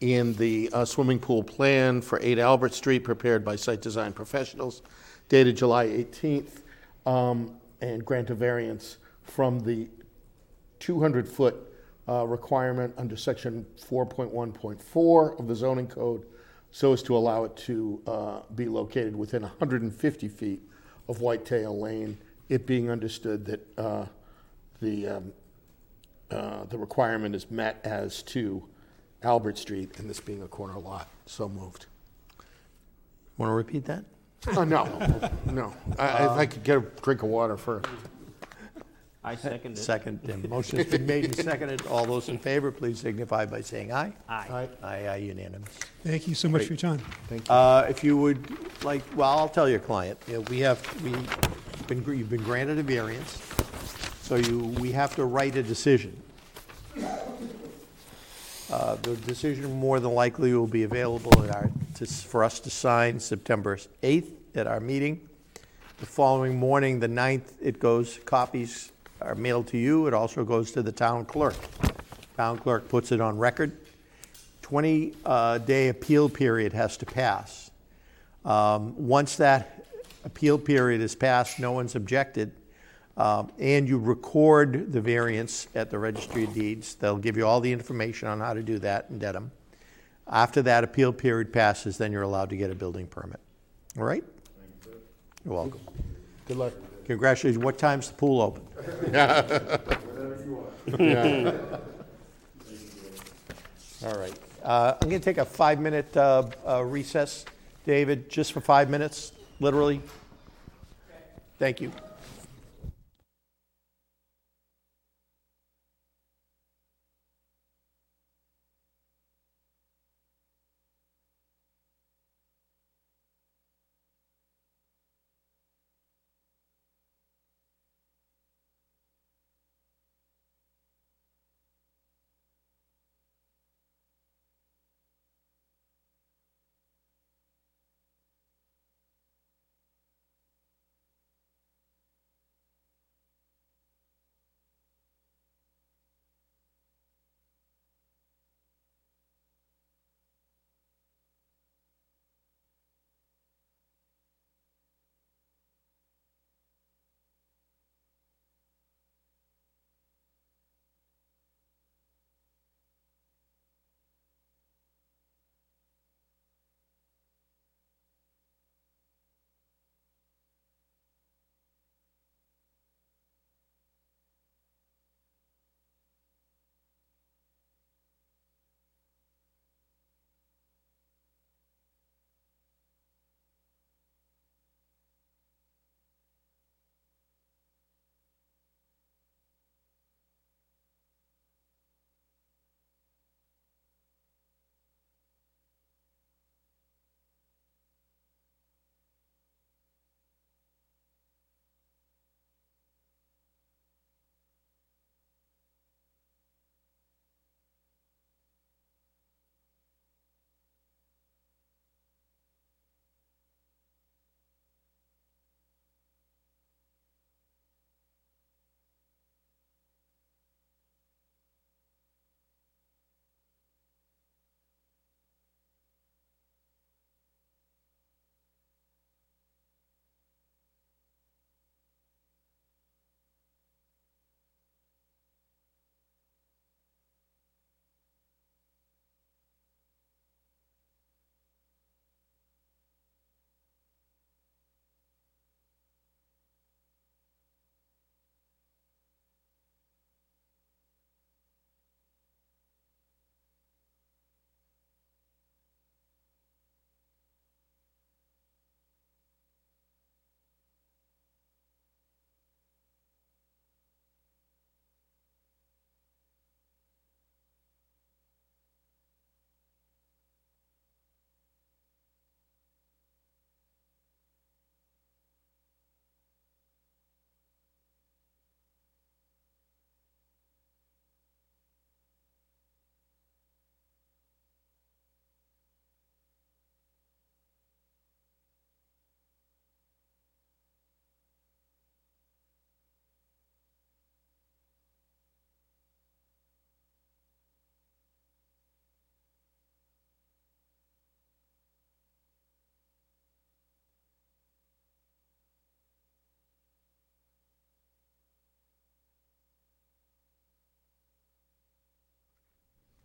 in the uh, swimming pool plan for eight Albert Street, prepared by site design professionals, dated July eighteenth, um, and grant a variance from the two hundred foot uh, requirement under section four point one point four of the zoning code, so as to allow it to uh, be located within one hundred fifty feet of Whitetail Lane, it being understood that uh, the um, uh, the requirement is met as to Albert Street, and this being a corner lot. So moved. Want to repeat that? Oh, no, no. I, um, if I could get a drink of water first. I second it. Second. The motion has been made and seconded. All those in favor, please signify by saying aye. Aye. Aye. Aye, aye unanimous. Thank you so much. Great. For your time. Thank you. Uh, if you would like, well, I'll tell your client. You know, we have we been you've been granted a variance, so you we have to write a decision. Uh, the decision more than likely will be available at our, to, for us to sign September eighth at our meeting. The following morning, the ninth, it goes, copies are mailed to you. It also goes to the town clerk. Town clerk puts it on record. twenty-day uh, appeal period has to pass. Um, once that appeal period is passed, no one's objected. Um, and you record the variance at the registry of deeds. They'll give you all the information on how to do that in Dedham. After that appeal period passes, then you're allowed to get a building permit. All right? Thank you. You're welcome. Good luck. Congratulations. What time's the pool open? Whatever you want. Yeah. All right. Uh, I'm going to take a five-minute uh, uh, recess, David, just for five minutes, literally. Thank you.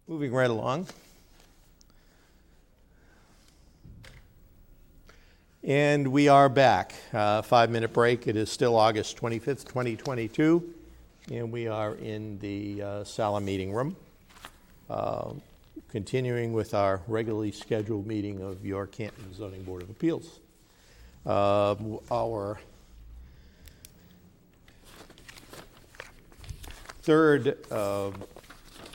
Moving right along. And we are back. Uh, five-minute break. It is still August twenty-fifth, twenty twenty-two, and we are in the uh, Sala meeting room, uh, continuing with our regularly scheduled meeting of your Canton Zoning Board of Appeals. Uh, our third uh,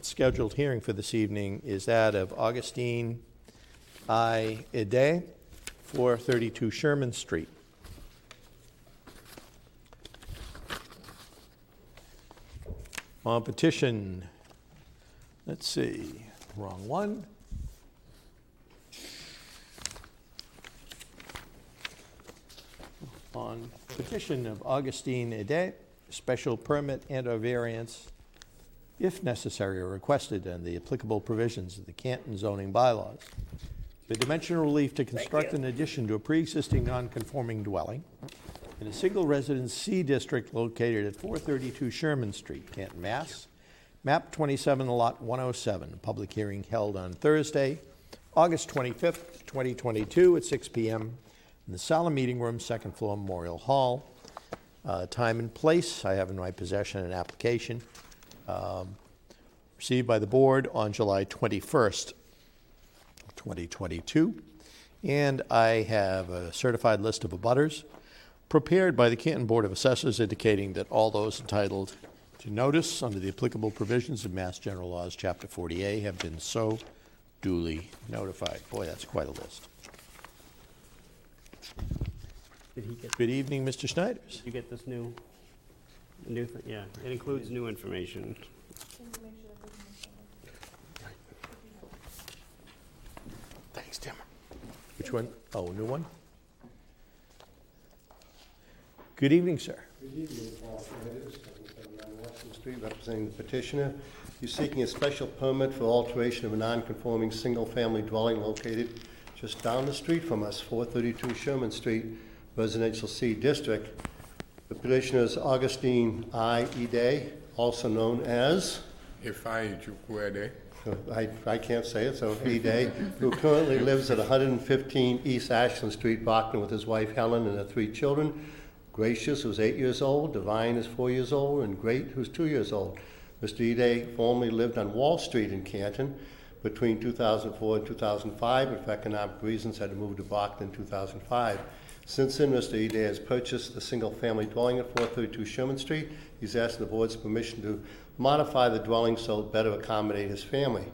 scheduled hearing for this evening is that of Augustine I. Edet, four thirty-two Sherman Street. On petition, let's see, wrong one. On petition of Augustine Edet, special permit and or variance, if necessary, are requested and the applicable provisions of the Canton zoning bylaws. The dimensional relief to construct an addition to a pre-existing non-conforming dwelling in a single residence C district located at four thirty-two Sherman Street, Canton, Mass. Map twenty-seven, Lot one oh seven. A public hearing held on Thursday, August twenty-fifth, twenty twenty-two at six p.m. in the Sala Meeting Room, second floor, Memorial Hall. Uh, time and place. I have in my possession an application um, received by the board on July twenty-first, twenty twenty-two, and I have a certified list of abutters prepared by the Canton Board of Assessors indicating that all those entitled to notice under the applicable provisions of Mass General Laws, Chapter forty A, have been so duly notified. Boy, that's quite a list. Did he get Good evening, Mister Schneider. Did you get this new, new thing? Yeah, it includes new information. Which one? Oh, new one. Good evening, sir. Good evening, Paul Schneider, on Washington Street, representing the petitioner. You're seeking a special permit for alteration of a non-conforming single-family dwelling located just down the street from us, four thirty-two Sherman Street, Residential C District. The petitioner is Augustine I. Edet, also known as... If I Jukwede. I, I can't say it, so Edet, who currently lives at one fifteen East Ashland Street, Brockton, with his wife Helen and their three children, Gracious, who's eight years old, Divine is four years old, and Great, who's two years old. Mister Edet formerly lived on Wall Street in Canton between two thousand four and two thousand five, and for economic reasons had to move to Brockton in two thousand five. Since then, Mister Edet has purchased a single-family dwelling at four thirty-two Sherman Street. He's asked the board's permission to modify the dwelling so it better accommodate his family.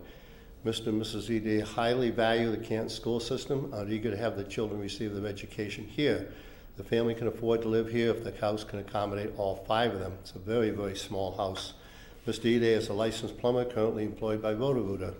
Mister and Missus Edet highly value the Canton school system, are eager to have the children receive their education here. The family can afford to live here if the house can accommodate all five of them. It's a very, very small house. Mister Edet is a licensed plumber currently employed by Roto-Rooter.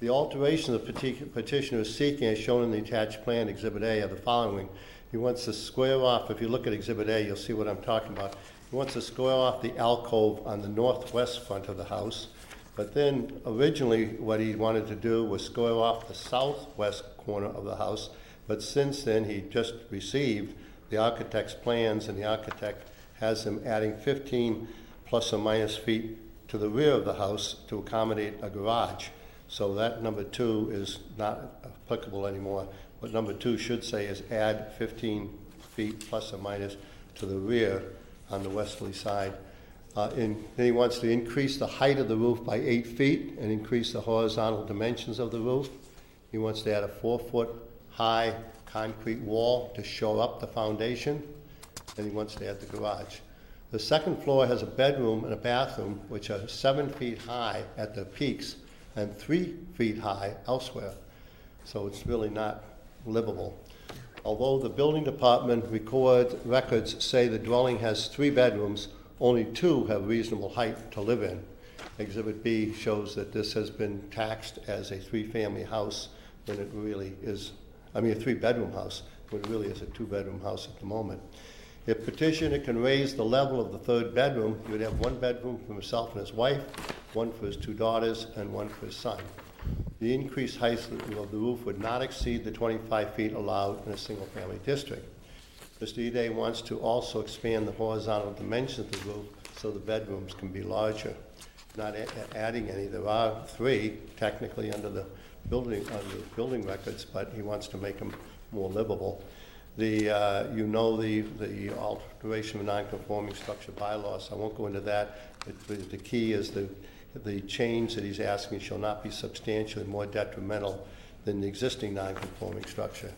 The alteration the peti- petitioner is seeking, as shown in the attached plan, Exhibit A, are the following. He wants to square off, if you look at Exhibit A, you'll see what I'm talking about. He wants to square off the alcove on the northwest front of the house, but then originally what he wanted to do was square off the southwest corner of the house, but since then he just received the architect's plans, and the architect has him adding fifteen plus or minus feet to the rear of the house to accommodate a garage. So that number two is not applicable anymore. What number two should say is add fifteen feet plus or minus to the rear on the westerly side. Uh, in, then he wants to increase the height of the roof by eight feet and increase the horizontal dimensions of the roof. He wants to add a four-foot high concrete wall to shore up the foundation, and he wants to add the garage. The second floor has a bedroom and a bathroom, which are seven feet high at the peaks and three feet high elsewhere. So it's really not livable. Although the building department record, records say the dwelling has three bedrooms, only two have reasonable height to live in. Exhibit B shows that this has been taxed as a three-family house when it really is, I mean a three-bedroom house, when it really is a two-bedroom house at the moment. If petitioner can raise the level of the third bedroom, you would have one bedroom for himself and his wife, one for his two daughters, and one for his son. The increased height of the roof would not exceed the twenty-five feet allowed in a single-family district. Mister Edet wants to also expand the horizontal dimensions of the roof so the bedrooms can be larger. not a- adding any. There are three technically under the building under the building records, but he wants to make them more livable. The uh, you know the the alteration of non-conforming structure bylaws. I won't go into that. It, the, the key is the the change that he's asking shall not be substantially more detrimental than the existing non-conforming structure.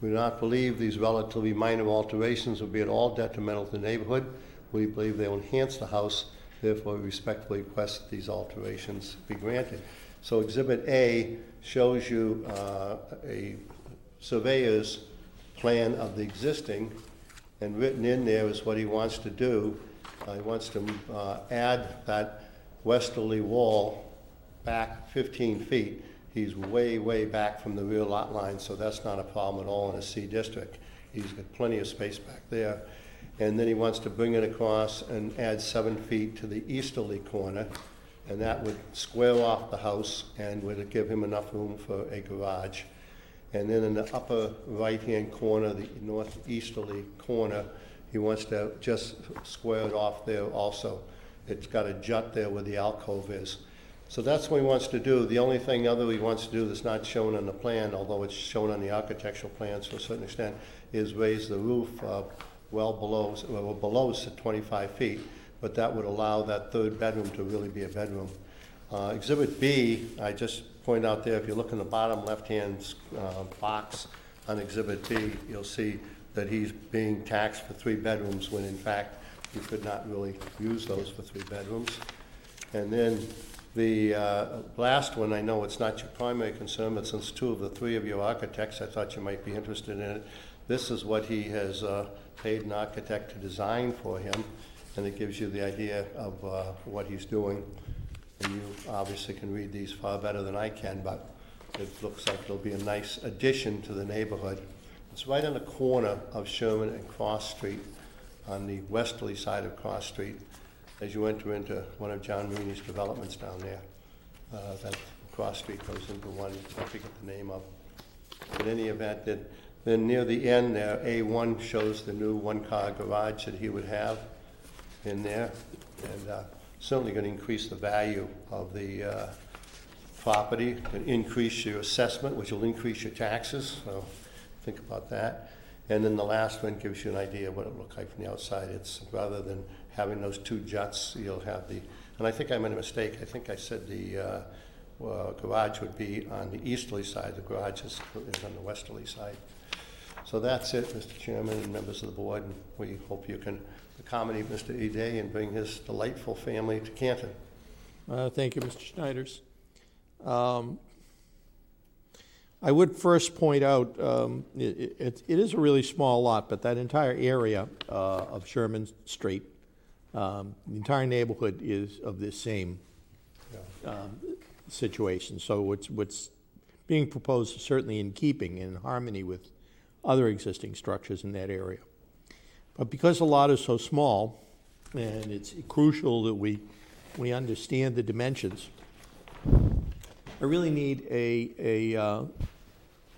We do not believe these relatively minor alterations will be at all detrimental to the neighborhood. We believe they will enhance the house. Therefore, we respectfully request that these alterations be granted. So Exhibit A shows you uh, a surveyor's plan of the existing, and written in there is what he wants to do. Uh, he wants to uh, add that westerly wall back fifteen feet. He's way, way back from the rear lot line, so that's not a problem at all in a C district. He's got plenty of space back there. And then he wants to bring it across and add seven feet to the easterly corner, and that would square off the house and would give him enough room for a garage. And then in the upper right-hand corner, the northeasterly corner, he wants to just square it off there also. It's got a jut there where the alcove is. So that's what he wants to do. The only thing other he wants to do that's not shown on the plan, although it's shown on the architectural plans to a certain extent, is raise the roof uh, well below, well below twenty-five feet, but that would allow that third bedroom to really be a bedroom. Uh, Exhibit B, I just point out there, if you look in the bottom left-hand uh, box on Exhibit B, you'll see that he's being taxed for three bedrooms when, in fact, you could not really use those for three bedrooms. And then the uh, last one, I know it's not your primary concern, but since two of the three of you architects, I thought you might be interested in it. This is what he has uh, paid an architect to design for him, and it gives you the idea of uh, what he's doing. And you obviously can read these far better than I can, but it looks like it'll be a nice addition to the neighborhood. It's right on the corner of Sherman and Cross Street, on the westerly side of Cross Street, as you enter into one of John Rooney's developments down there. Uh, that Cross Street goes into one, I forget the name of. In any event, that then near the end there, A one shows the new one-car garage that he would have in there, and uh, certainly going to increase the value of the uh, property, and increase your assessment, which will increase your taxes, so think about that. And then the last one gives you an idea of what it looked like from the outside. It's rather than having those two juts, you'll have the, and I think I made a mistake. I think I said the uh, well, garage would be on the easterly side. The garage is, is on the westerly side. So that's it, Mister Chairman and members of the board. And we hope you can accommodate Mister Edet and bring his delightful family to Canton. Uh, thank you, Mister Schneiders. Um, I would first point out, um, it, it, it is a really small lot, but that entire area uh, of Sherman Street, um, the entire neighborhood is of this same um, situation. So what's, what's being proposed is certainly in keeping, in harmony with other existing structures in that area. But because the lot is so small, and it's crucial that we, we understand the dimensions, I really need a, a uh,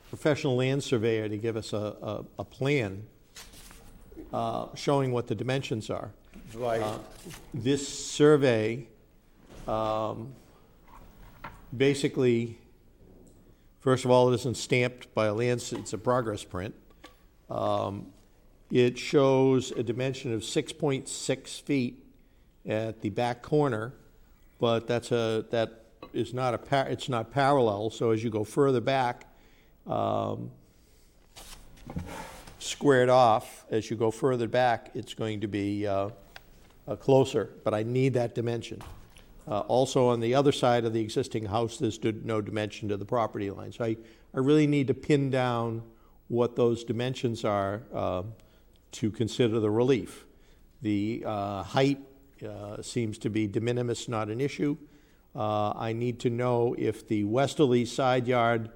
professional land surveyor to give us a, a, a plan uh, showing what the dimensions are. Right. Uh, this survey um, basically, first of all, it isn't stamped by a land, it's a progress print. Um, it shows a dimension of six point six feet at the back corner, but that's a, that is not a par- it's not parallel, so as you go further back, um, squared off, as you go further back, it's going to be uh, uh, closer, but I need that dimension. Uh, also, on the other side of the existing house, there's no dimension to the property line, so I, I really need to pin down what those dimensions are uh, to consider the relief. The uh, height uh, seems to be de minimis, not an issue. Uh, I need to know if the westerly side yard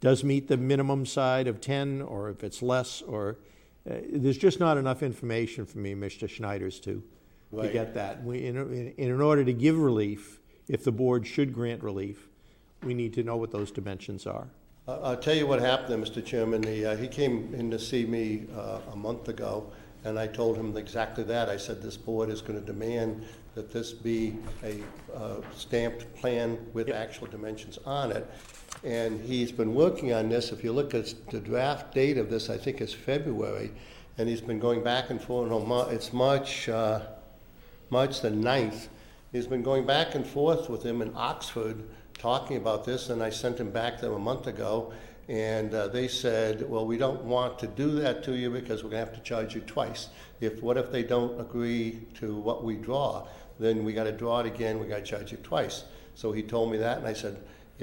does meet the minimum side of ten, or if it's less, or uh, there's just not enough information for me, Mister Schneiders, to, right. to get that. We, in, in, in order to give relief, if the board should grant relief, we need to know what those dimensions are. Uh, I'll tell you what happened there, Mister Chairman. The, uh, he came in to see me uh, a month ago, And I told him exactly that. I said, this board is going to demand that this be a uh, stamped plan with actual dimensions on it. And he's been working on this. If you look at the draft date of this, I think it's February, and he's been going back and forth. No, it's March, uh, March the ninth. He's been going back and forth with him in Oxford talking about this, and I sent him back there a month ago. And uh, they said, well, we don't want to do that to you because we're going to have to charge you twice. If What if they don't agree to what we draw? Then we got to draw it again. We got to charge you twice. So he told me that, and I said,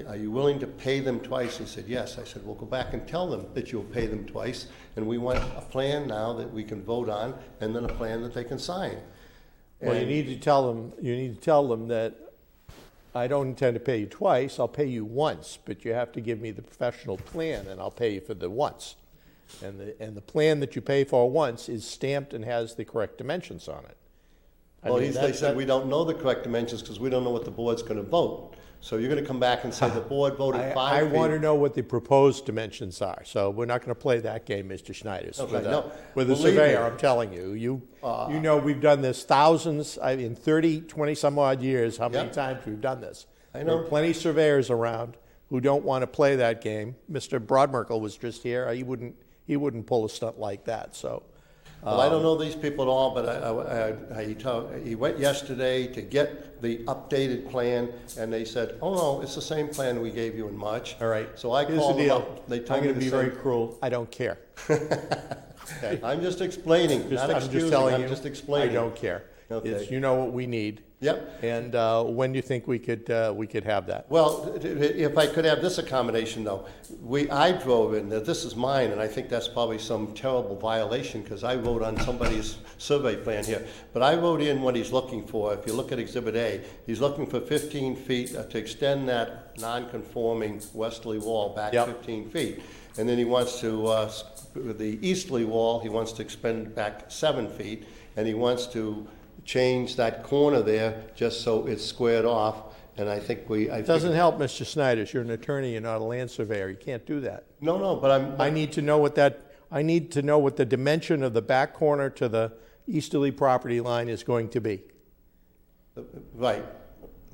are you willing to pay them twice? He said, yes. I said, well, go back and tell them that you'll pay them twice, and we want a plan now that we can vote on, and then a plan that they can sign. Well, and you need to tell them. You need to tell them that I don't intend to pay you twice. I'll pay you once, but you have to give me the professional plan, and I'll pay you for the once. And the and the plan that you pay for once is stamped and has the correct dimensions on it. I well, mean, he's, they said that, we don't know the correct dimensions because we don't know what the board's going to vote. So you're going to come back and say the board voted I, five I feet. I want to know what the proposed dimensions are. So we're not going to play that game, Mister Schneider. Okay, with, no, with the surveyor, me. I'm telling you. You uh, you know we've done this thousands, I mean thirty, twenty some odd years, how many yep. times we've done this. I know. There are plenty of surveyors around who don't want to play that game. Mister Broadmerkle was just here. He wouldn't he wouldn't pull a stunt like that. So Well, I don't know these people at all, but I, I, I, I, he, told, he went yesterday to get the updated plan, and they said, oh, no, it's the same plan we gave you in March. All right. So I Here's called the deal. Them up. They told I'm going to be very cruel. I don't care. Okay. I'm just explaining. Just, not I'm excusing. Just telling I'm you. Just explaining. I don't care. Okay. It's, you know what we need. Yep. And uh, when do you think we could uh, we could have that? Well, if I could have this accommodation, though. we I drove in. This is mine, and I think that's probably some terrible violation because I wrote on somebody's survey plan here. But I wrote in what he's looking for. If you look at Exhibit A, he's looking for fifteen feet to extend that non-conforming westerly wall back yep. fifteen feet. And then he wants to, uh, the easterly wall, he wants to expand back seven feet, and he wants to change that corner there just so it's squared off, and I think we... I it doesn't help, Mister Snyder. You're an attorney. You're not a land surveyor. You can't do that. No, no, but I'm... I need to know what that... I need to know what the dimension of the back corner to the easterly property line is going to be. Right.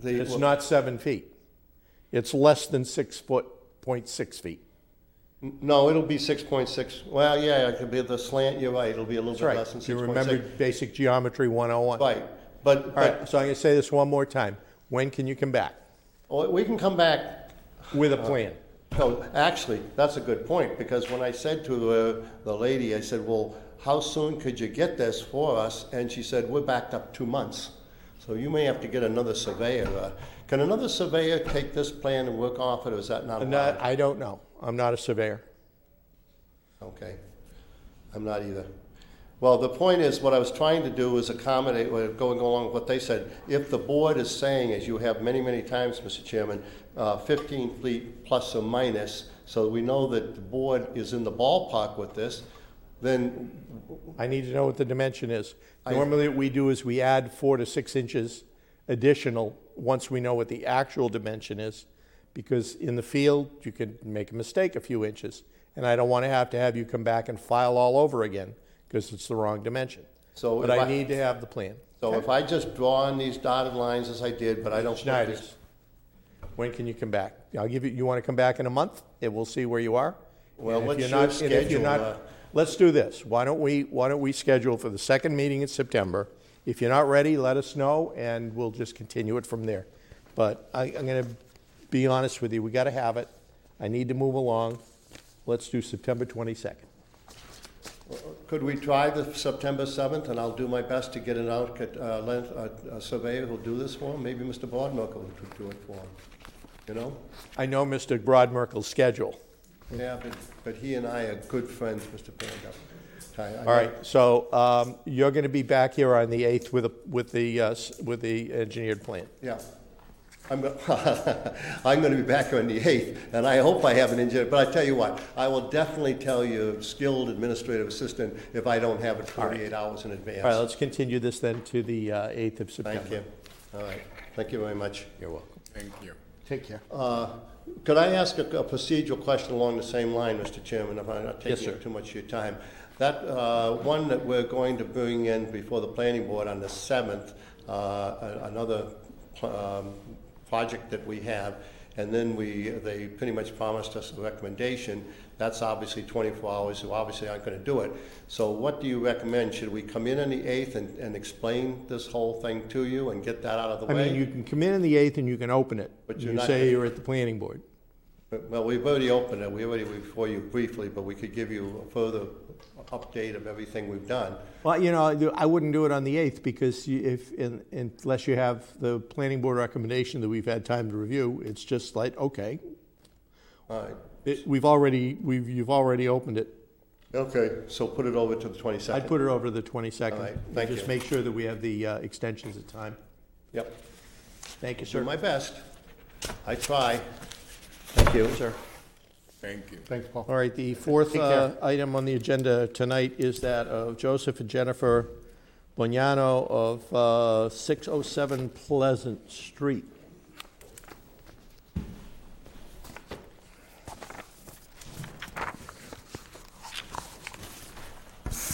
The, it's well, not seven feet. It's less than six foot, point six feet. No, it'll be six point six. Well, yeah, it could be the slant. You're right. It'll be a little That's bit right. less than six point six. You remember basic geometry one oh one. Right. But, All but, right, so I'm going to say this one more time. When can you come back? Oh, we can come back. With a plan. Uh, no, actually, that's a good point, because when I said to uh, the lady, I said, well, how soon could you get this for us? And she said, we're backed up two months. So you may have to get another surveyor. Uh, can another surveyor take this plan and work off it, or is that not allowed? I don't know. I'm not a surveyor. Okay. I'm not either. Well, the point is, what I was trying to do is accommodate, going along with what they said. If the board is saying, as you have many, many times, Mister Chairman, uh, fifteen feet plus or minus, so we know that the board is in the ballpark with this, then... I need to know what the dimension is. I, Normally what we do is we add four to six inches additional once we know what the actual dimension is. Because in the field, you can make a mistake a few inches. And I don't want to have to have you come back and file all over again because it's the wrong dimension. So but I, I need to have the plan. So okay. If I just draw on these dotted lines as I did, but I don't... Schneiders, when can you come back? I'll give you... You want to come back in a month? And we'll see where you are. Well, what's your not, schedule? Not, uh, let's do this. Why don't we? Why don't we schedule for the second meeting in September? If you're not ready, let us know, and we'll just continue it from there. But I, I'm going to... Be honest with you, we got to have it. I need to move along. Let's do September twenty-second. Could we try the September seventh, and I'll do my best to get an out uh, length, uh, a surveyor who'll do this for him. Maybe Mister Broadmerkle would do it for him. You know. I know Mister Broadmerkle's schedule. Yeah, but, but he and I are good friends, Mister Pando. I, I All right. Know. So um, you're going to be back here on the eighth with a, with the uh, with the engineered plan. Yeah. I'm going to be back on the eighth, and I hope I have an engineer. But I tell you what, I will definitely tell you, skilled administrative assistant, if I don't have it forty-eight right. hours in advance. All right, let's continue this then to the uh, eighth of September. Thank you. All right. Thank you very much. You're welcome. Thank you. Take care. Uh, could I ask a, a procedural question along the same line, Mister Chairman, if I'm not taking yes, sir. Up too much of your time? That uh, one that we're going to bring in before the planning board on the seventh, uh, another um, project that we have, and then we they pretty much promised us a recommendation. That's obviously twenty-four hours, so obviously aren't going to do it. So what do you recommend? Should we come in on the eighth and, and explain this whole thing to you and get that out of the I way? I mean, you can come in on the eighth and you can open it. But you're you not say gonna... you're at the planning board. Well, we've already opened it. We already before you briefly, but we could give you a further update of everything we've done. Well, you know, I wouldn't do it on the eighth because if in, unless you have the planning board recommendation that we've had time to review, it's just like okay, all right. It, we've already we've you've already opened it. Okay, so put it over to the twenty-second. I'd put it over to the twenty-second. All right, thank you. Just make sure that we have the uh, extensions of time. Yep. Thank you, sir. Do my best. I try. Thank you, sir. Thank you. Thanks, Paul. All right, the fourth uh, item on the agenda tonight is that of Joseph and Jennifer Bagnano of uh, six oh seven Pleasant Street.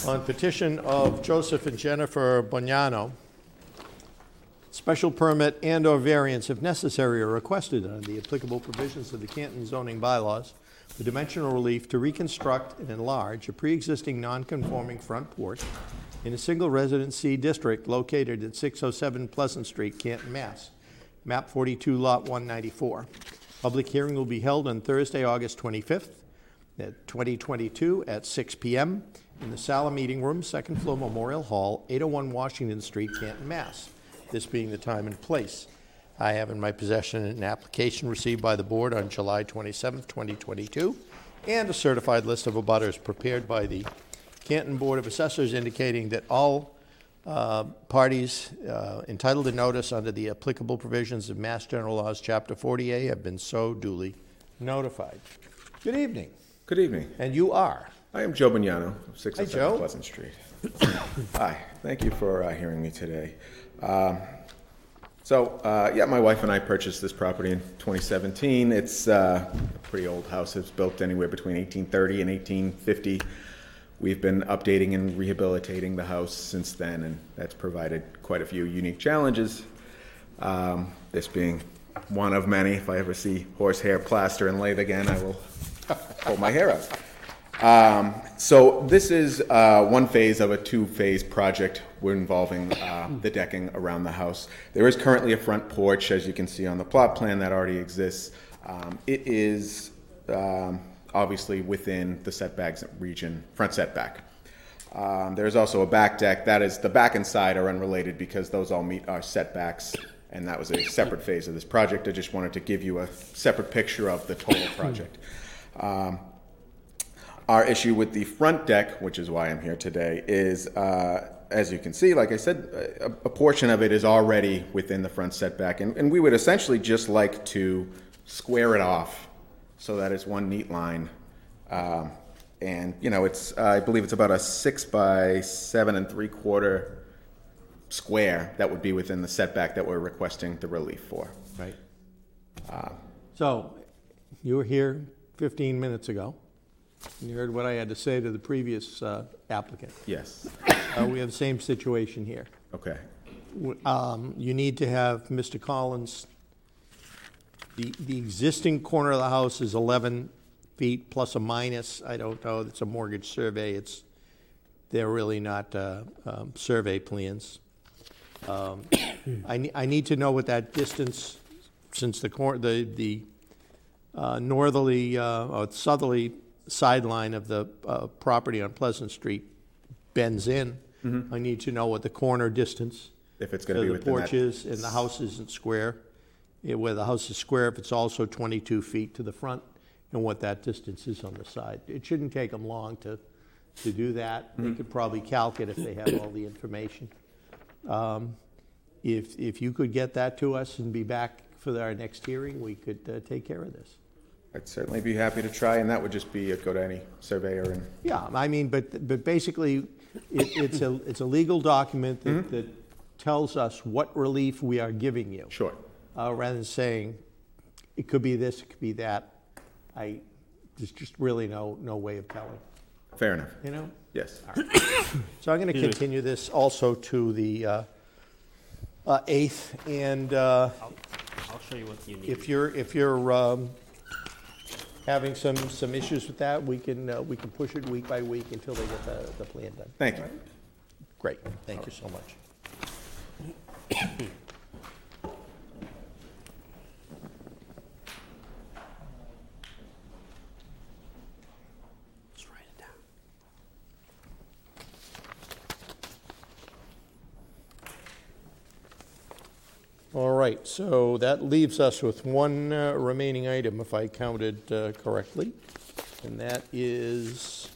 On petition of Joseph and Jennifer Bagnano, special permit and or variance, if necessary, are requested under the applicable provisions of the Canton zoning bylaws for dimensional relief to reconstruct and enlarge a pre-existing non-conforming front porch in a single residency district located at six oh seven Pleasant Street, Canton, Mass. Map forty-two, Lot one ninety-four. Public hearing will be held on Thursday, August twenty-fifth, at twenty twenty-two at six p.m. in the Sala Meeting Room, second floor Memorial Hall, eight oh one Washington Street, Canton, Mass. This being the time and place. I have in my possession an application received by the board on July twenty-seventh, twenty twenty-two, and a certified list of abutters prepared by the Canton Board of Assessors indicating that all uh, parties uh, entitled to notice under the applicable provisions of Mass General Laws, Chapter forty A, have been so duly notified. Good evening. Good evening. And you are? I am Joe Bagnano of six oh seven Pleasant Street. Hi. Thank you for uh, hearing me today. Um, so, uh, yeah, my wife and I purchased this property in twenty seventeen. It's uh, a pretty old house. It was built anywhere between eighteen thirty and eighteen fifty. We've been updating and rehabilitating the house since then, and that's provided quite a few unique challenges. Um, this being one of many. If I ever see horsehair plaster and lathe again, I will pull my hair out. Um, so this is uh, one phase of a two-phase project. We're involving uh, the decking around the house. There is currently a front porch, as you can see on the plot plan, that already exists. Um, it is um, obviously within the setbacks region, front setback. Um, there's also a back deck. That is, the back and side are unrelated because those all meet our setbacks, and that was a separate phase of this project. I just wanted to give you a separate picture of the total project. Um, Our issue with the front deck, which is why I'm here today, is, uh, as you can see, like I said, a, a portion of it is already within the front setback, and, and we would essentially just like to square it off so that it's one neat line. Um, and, you know, it's uh, I believe it's about a six by seven and three quarter square that would be within the setback that we're requesting the relief for. Right. Uh, so you were here fifteen minutes ago. You heard what I had to say to the previous uh, applicant. Yes. Uh, we have the same situation here. Okay. Um, you need to have Mister Collins, the, the existing corner of the house is eleven feet plus or minus. I don't know. It's a mortgage survey. It's They're really not uh, um, survey plans. Um, I, ne- I need to know what that distance, since the cor- the, the uh, northerly uh, or southerly sideline of the uh, property on Pleasant Street bends in. Mm-hmm. I need to know what the corner distance, if it's going to be within that, the porch is, and the house isn't square. It, where the house is square, if it's also twenty-two feet to the front, and what that distance is on the side. It shouldn't take them long to to do that. Mm-hmm. They could probably calc it if they have all the information. Um, if if you could get that to us and be back for our next hearing, we could uh, take care of this. I'd certainly be happy to try, and that would just be a go to any surveyor. And yeah, I mean, but but basically, it, it's a it's a legal document that, mm-hmm. that tells us what relief we are giving you. Sure. Uh, rather than saying it could be this, it could be that, I there's just really no no way of telling. Fair enough. You know? Yes. All right. So I'm going to continue this also to the uh, uh, eighth, and uh, I'll, I'll show you what you need. If you're if you're um, having some, some issues with that, we can uh, we can push it week by week until they get the, the plan done. Thank you. Right? Great. Thank All you right. so much. All right, so that leaves us with one uh, remaining item, if I counted uh, correctly, and that is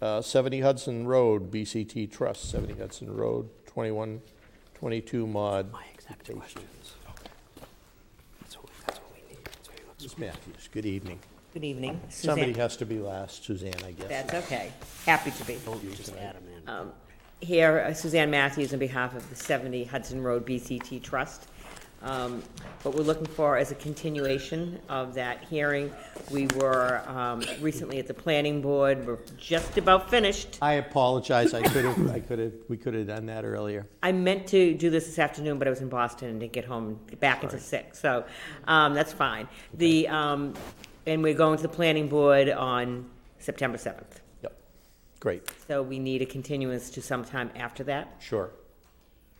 uh, seventy Hudson Road, B C T Trust, seventy Hudson Road, twenty-one twenty-two mod. My exact questions. Okay. That's what, that's what we need. That's what we look for. Miz Matthews, good evening. Good evening. Suzanne. Somebody has to be last, Suzanne, I guess. That's okay. Happy to be. Don't you just add them in. Um, Here, uh, Suzanne Matthews on behalf of the seventy Hudson Road B C T Trust. Um, what we're looking for is a continuation of that hearing. We were um, recently at the planning board. We're just about finished. I apologize. I could have. I could have. We could have done that earlier. I meant to do this this afternoon, but I was in Boston and didn't get home back Sorry. until six. So um, that's fine. Okay. The um, and we're going to the planning board on September seventh. Great. So we need a continuance to sometime after that? Sure.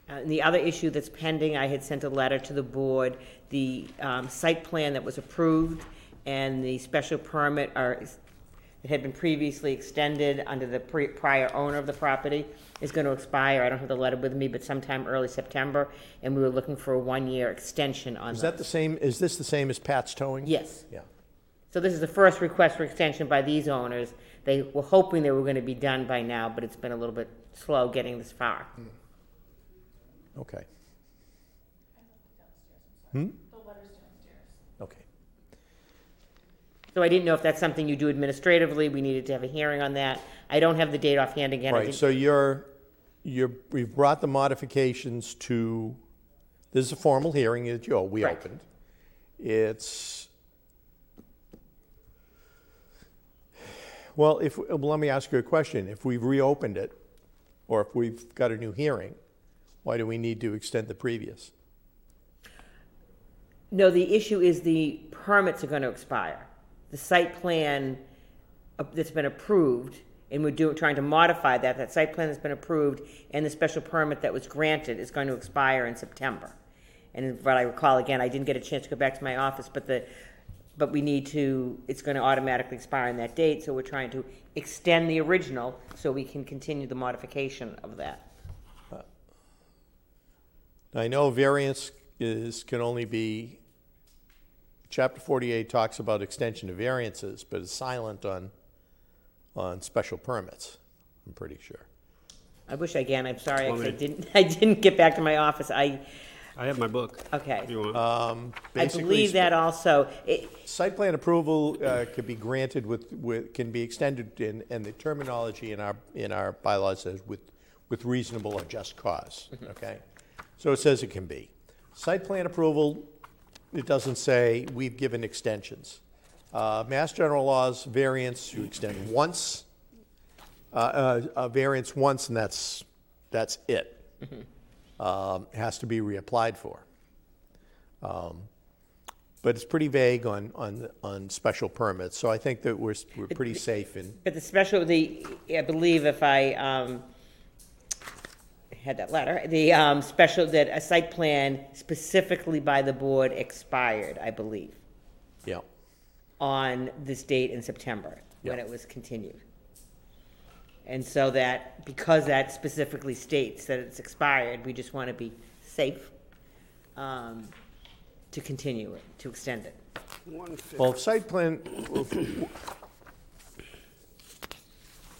Uh, and the other issue that's pending, I had sent a letter to the board. The um, site plan that was approved and the special permit are, that had been previously extended under the pre- prior owner of the property is going to expire. I don't have the letter with me, but sometime early September, and we were looking for a one-year extension on that. Is those. that the same? Is this the same as Pat's Towing? Yes. Yeah. So this is the first request for extension by these owners. They were hoping they were going to be done by now, but it's been a little bit slow getting this far. Okay. Hmm? The letter's downstairs. Okay. So I didn't know if that's something you do administratively. We needed to have a hearing on that. I don't have the date offhand again. Right, so you're, you're, we've brought the modifications to, this is a formal hearing that you, oh, we right. opened. It's... Well, if well, let me ask you a question. If we've reopened it, or if we've got a new hearing, why do we need to extend the previous? No, the issue is the permits are going to expire. The site plan that's been approved, and we're do, trying to modify that, that site plan that's been approved and the special permit that was granted is going to expire in September. And what I recall, again, I didn't get a chance to go back to my office, but the But we need to, it's going to automatically expire on that date, so we're trying to extend the original so we can continue the modification of that. Uh, I know variance is can only be, Chapter forty-eight talks about extension of variances, but it's silent on on special permits, I'm pretty sure. I wish, again, I'm sorry, I didn't, I didn't get back to my office. I... I have my book. Okay. Um, I believe that also. It, site plan approval uh, could be granted with, with can be extended, in, and the terminology in our in our bylaws says with with reasonable or just cause. Okay, so it says it can be. Site plan approval. It doesn't say we've given extensions. Uh, Mass General Laws variance you extend once. Uh, uh, uh, variance once, and that's that's it. Um, has to be reapplied for, um, but it's pretty vague on, on on special permits. So I think that we're we're pretty safe in. But the special, the I believe if I um, had that letter, the um, special that a site plan specifically by the board expired, I believe. Yeah. On this date in September when yeah. it was continued. And so that, because that specifically states that it's expired, we just want to be safe um, to continue it, to extend it. Well, site plan,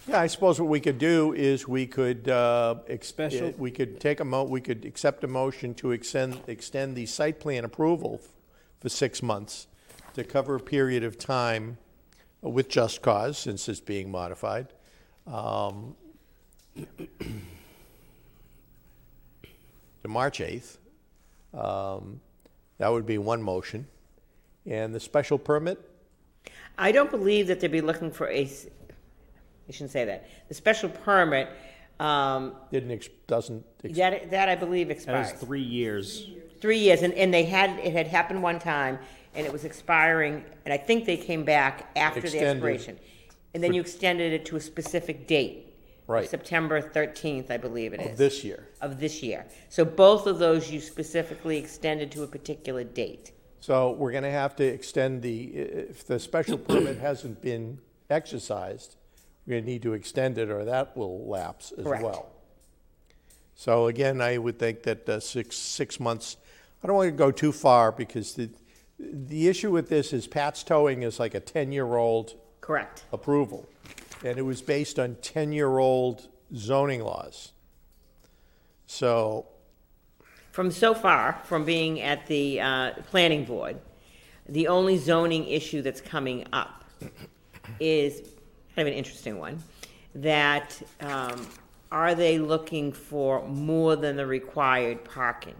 yeah, I suppose what we could do is we could uh, ex- it, we could take a mo- we could accept a motion to extend extend the site plan approval f- for six months to cover a period of time with just cause, since it's being modified. Um, to March eighth, um, that would be one motion. And the special permit? I don't believe that they'd be looking for a, I shouldn't say that. The special permit um, didn't ex- doesn't ex- that that I believe expires. That is three years. Three years, and, and they had it had happened one time, and it was expiring, and I think they came back after extended. the expiration, and then For, you extended it to a specific date, right? September thirteenth, I believe it is of this year. Of this year. So both of those you specifically extended to a particular date. So we're going to have to extend the if the special permit hasn't been exercised. We're going to need to extend it, or that will lapse as Correct. well. So again, I would think that uh, six six months. I don't want to go too far because the the issue with this is Pat's Towing is like a ten-year-old correct approval, and it was based on ten-year-old zoning laws. So, from so far from being at the uh, planning board, the only zoning issue that's coming up is. Kind of an interesting one, that um, are they looking for more than the required parking?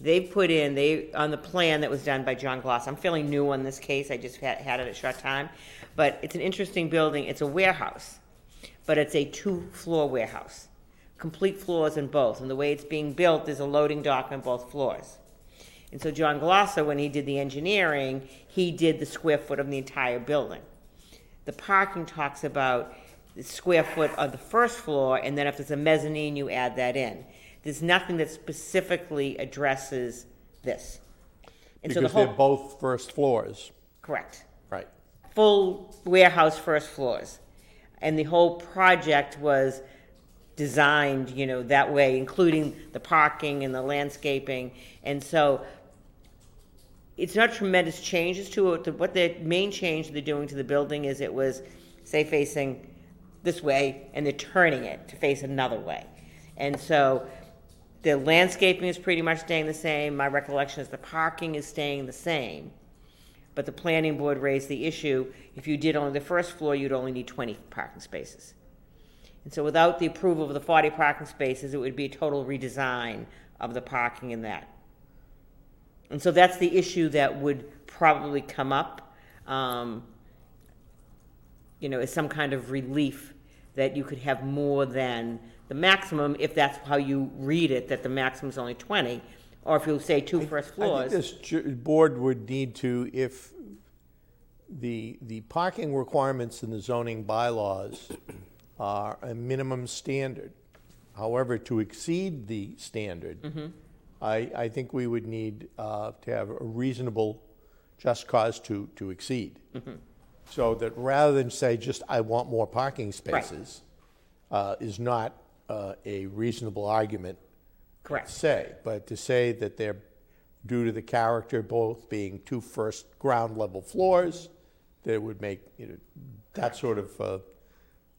They've put in, they on the plan that was done by John Gloss, I'm fairly new on this case, I just had, had it a short time, but it's an interesting building, it's a warehouse, but it's a two-floor warehouse, complete floors in both, and the way it's being built, there's a loading dock on both floors. And so John Gloss, when he did the engineering, he did the square foot of the entire building. The parking talks about the square foot of the first floor, and then if there's a mezzanine, you add that in. There's nothing that specifically addresses this. And because so the whole, they're both first floors. Correct. Right. Full warehouse first floors. And the whole project was designed, you know, that way, including the parking and the landscaping. And so it's not tremendous changes to it. What the main change they're doing to the building is it was, say, facing this way, and they're turning it to face another way. And so the landscaping is pretty much staying the same. My recollection is the parking is staying the same. But the planning board raised the issue, if you did only the first floor, you'd only need twenty parking spaces. And so without the approval of the forty parking spaces, it would be a total redesign of the parking in that. And so that's the issue that would probably come up, um, you know, is some kind of relief that you could have more than the maximum, if that's how you read it, that the maximum is only twenty, or if you say two first floors. I think this board would need to, if the the parking requirements in the zoning bylaws are a minimum standard, however, to exceed the standard, mm-hmm. I, I think we would need uh, to have a reasonable just cause to, to exceed. Mm-hmm. So that rather than say just I want more parking spaces right. uh, is not uh, a reasonable argument Correct. to say, but to say that they're due to the character both being two first ground level floors, that would make you know, that sort of uh,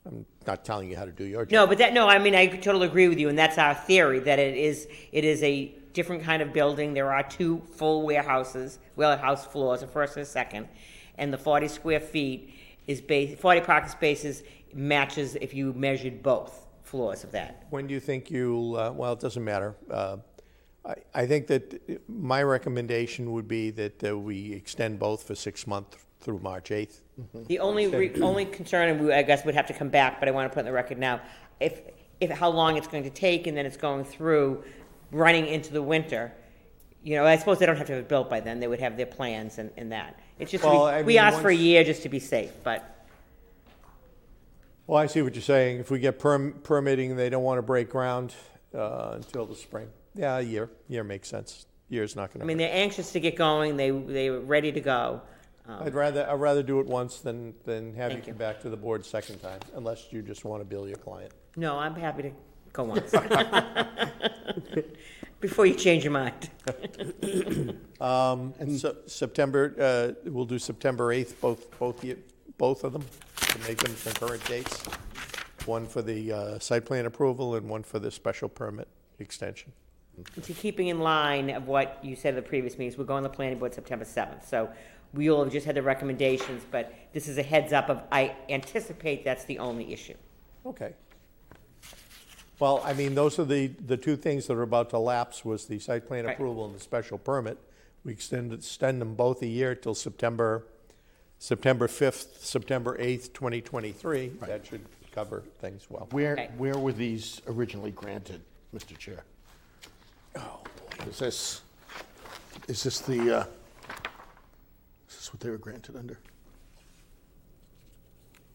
I'm not telling you how to do your job. No, but that no, I mean I totally agree with you, and that's our theory that it is it is a different kind of building. There are two full warehouses, warehouse floors, a first and a second, and the forty square feet is based forty parking spaces matches if you measured both floors of that. When do you think you'll? Uh, well, it doesn't matter. Uh, I I think that my recommendation would be that uh, we extend both for six months through March eighth. Mm-hmm. The only re- only concern, and we, I guess would have to come back, but I want to put in the record now, if if how long it's going to take, and then it's going through, running into the winter. You know, I suppose they don't have to have it built by then. They would have their plans and, and that. It's just well, we, I mean, we asked once, for a year just to be safe, but. Well, I see what you're saying. If we get perm- permitting, they don't want to break ground uh, until the spring. Yeah, a year. Year makes sense. Year's not going to. I mean, break. They're anxious to get going. They they were ready to go. Um, I'd rather I'd rather do it once than, than have you come you. back to the board a second time, unless you just want to bill your client. No, I'm happy to go once. Before you change your mind. um, and so September, uh, we'll do September eighth, both both both of them, to make them concurrent dates. One for the uh, site plan approval and one for the special permit extension. So keeping in line of what you said in the previous meetings, we're going to the planning board September seventh. So. We'll have just had the recommendations, but this is a heads up of, I anticipate that's the only issue. Okay. Well, I mean, those are the, the two things that are about to lapse was the site plan right. approval and the special permit. We extend, extend them both a year till September September fifth, September eighth, twenty twenty-three. Right. That should cover things well. Where okay. where were these originally granted, Mister Chair? Oh, boy. Is this, is this the, uh, is this what they were granted under?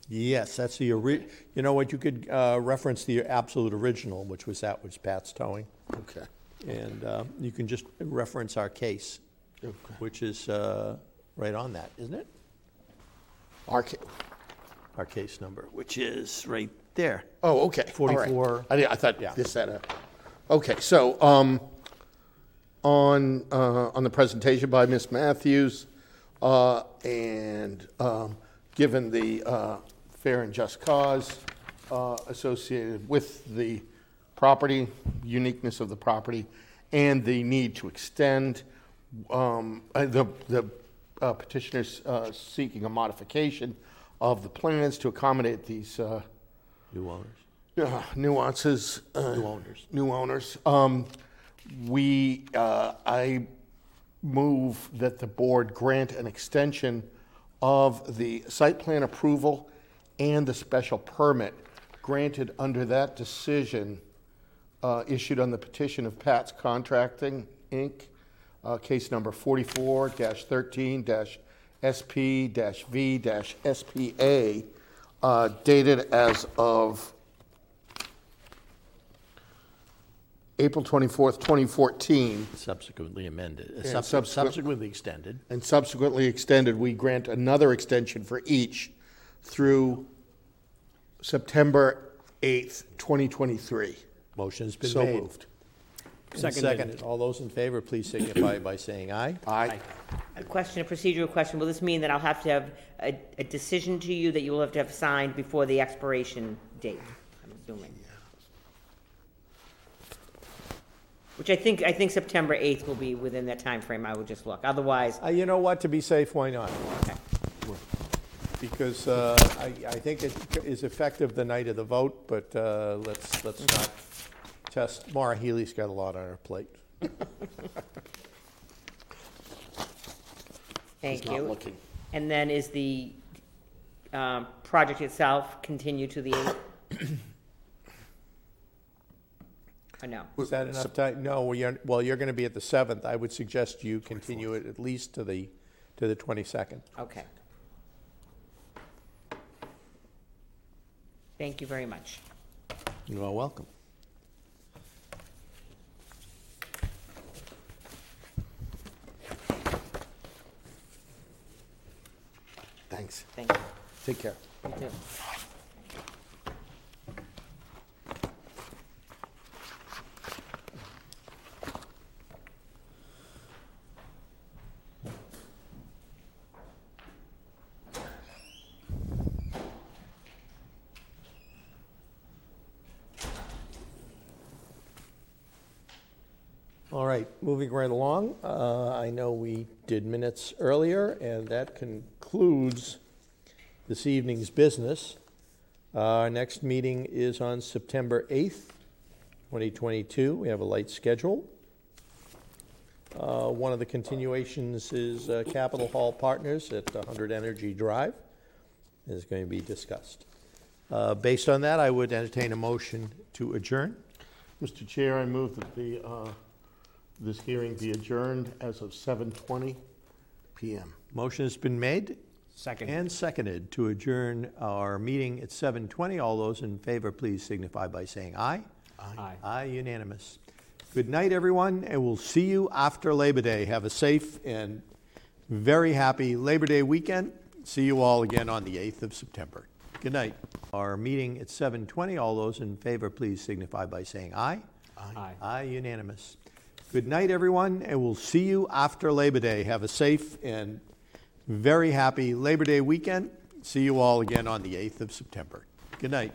Yes, that's the ori- you know what, you could uh, reference the absolute original, which was that was Pat's Towing. Okay. And uh, you can just reference our case, okay. which is uh, right on that, isn't it? Our case. Our case number, which is right there. Oh, okay. forty-four. Right. I, I thought yeah. this had a. Okay, so um, on uh, on the presentation by Miz Matthews, uh, and um, given the uh, fair and just cause uh, associated with the property, uniqueness of the property, and the need to extend, um, the the uh, petitioners uh, seeking a modification of the plans to accommodate these uh, new owners, uh, nuances, uh, new owners, new owners. Um, we, uh, I move that the board grant an extension of the site plan approval and the special permit granted under that decision uh, issued on the petition of Pat's Contracting Incorporated, uh, case number forty-four dash thirteen dash. S P V S P A, uh, dated as of April twenty-fourth, twenty fourteen. Subsequently amended. And Sub- subsequent, subsequently extended. And subsequently extended. We grant another extension for each through September eighth, twenty twenty-three. Motion's been so made. So moved. Seconded. Seconded. All those in favor, please signify by saying aye. Aye. A question, a procedural question. Will this mean that I'll have to have a, a decision to you that you will have to have signed before the expiration date? I'm assuming. Which I think I think September eighth will be within that time frame. I would just look. Otherwise, uh, you know what? To be safe, why not? Okay. Because uh, I, I think it is effective the night of the vote, but uh, let's let's mm-hmm. not. Test. Maura Healy's got a lot on her plate. Thank He's you. Not looking. And then is the um, project itself continue to the eighth? Or no? Was that enough time? No. Well, you're, well, you're going to be at the seventh. I would suggest you continue twenty-fourth. It at least to the to the twenty-second. Okay. Thank you very much. You are welcome. Thanks. Thank you. Take care. You too. All right, moving right along. Uh, I know we did minutes earlier, and that can. Concludes this evening's business. Uh, our next meeting is on September eighth, twenty twenty-two. We have a light schedule. Uh, one of the continuations is uh, Capital Hall Partners at one hundred Energy Drive is going to be discussed. Uh, based on that, I would entertain a motion to adjourn. Mister Chair, I move that the uh, this hearing be adjourned as of seven twenty p.m. Motion has been made second. and seconded to adjourn our meeting at seven twenty. All those in favor, please signify by saying aye. Aye. Aye. Aye, unanimous. Good night, everyone, and we'll see you after Labor Day. Have a safe and very happy Labor Day weekend. See you all again on the eighth of September. Good night. Our meeting at seven twenty. All those in favor, please signify by saying aye. Aye. Aye, aye, unanimous. Good night, everyone, and we'll see you after Labor Day. Have a safe and very happy Labor Day weekend. See you all again on the eighth of September. Good night.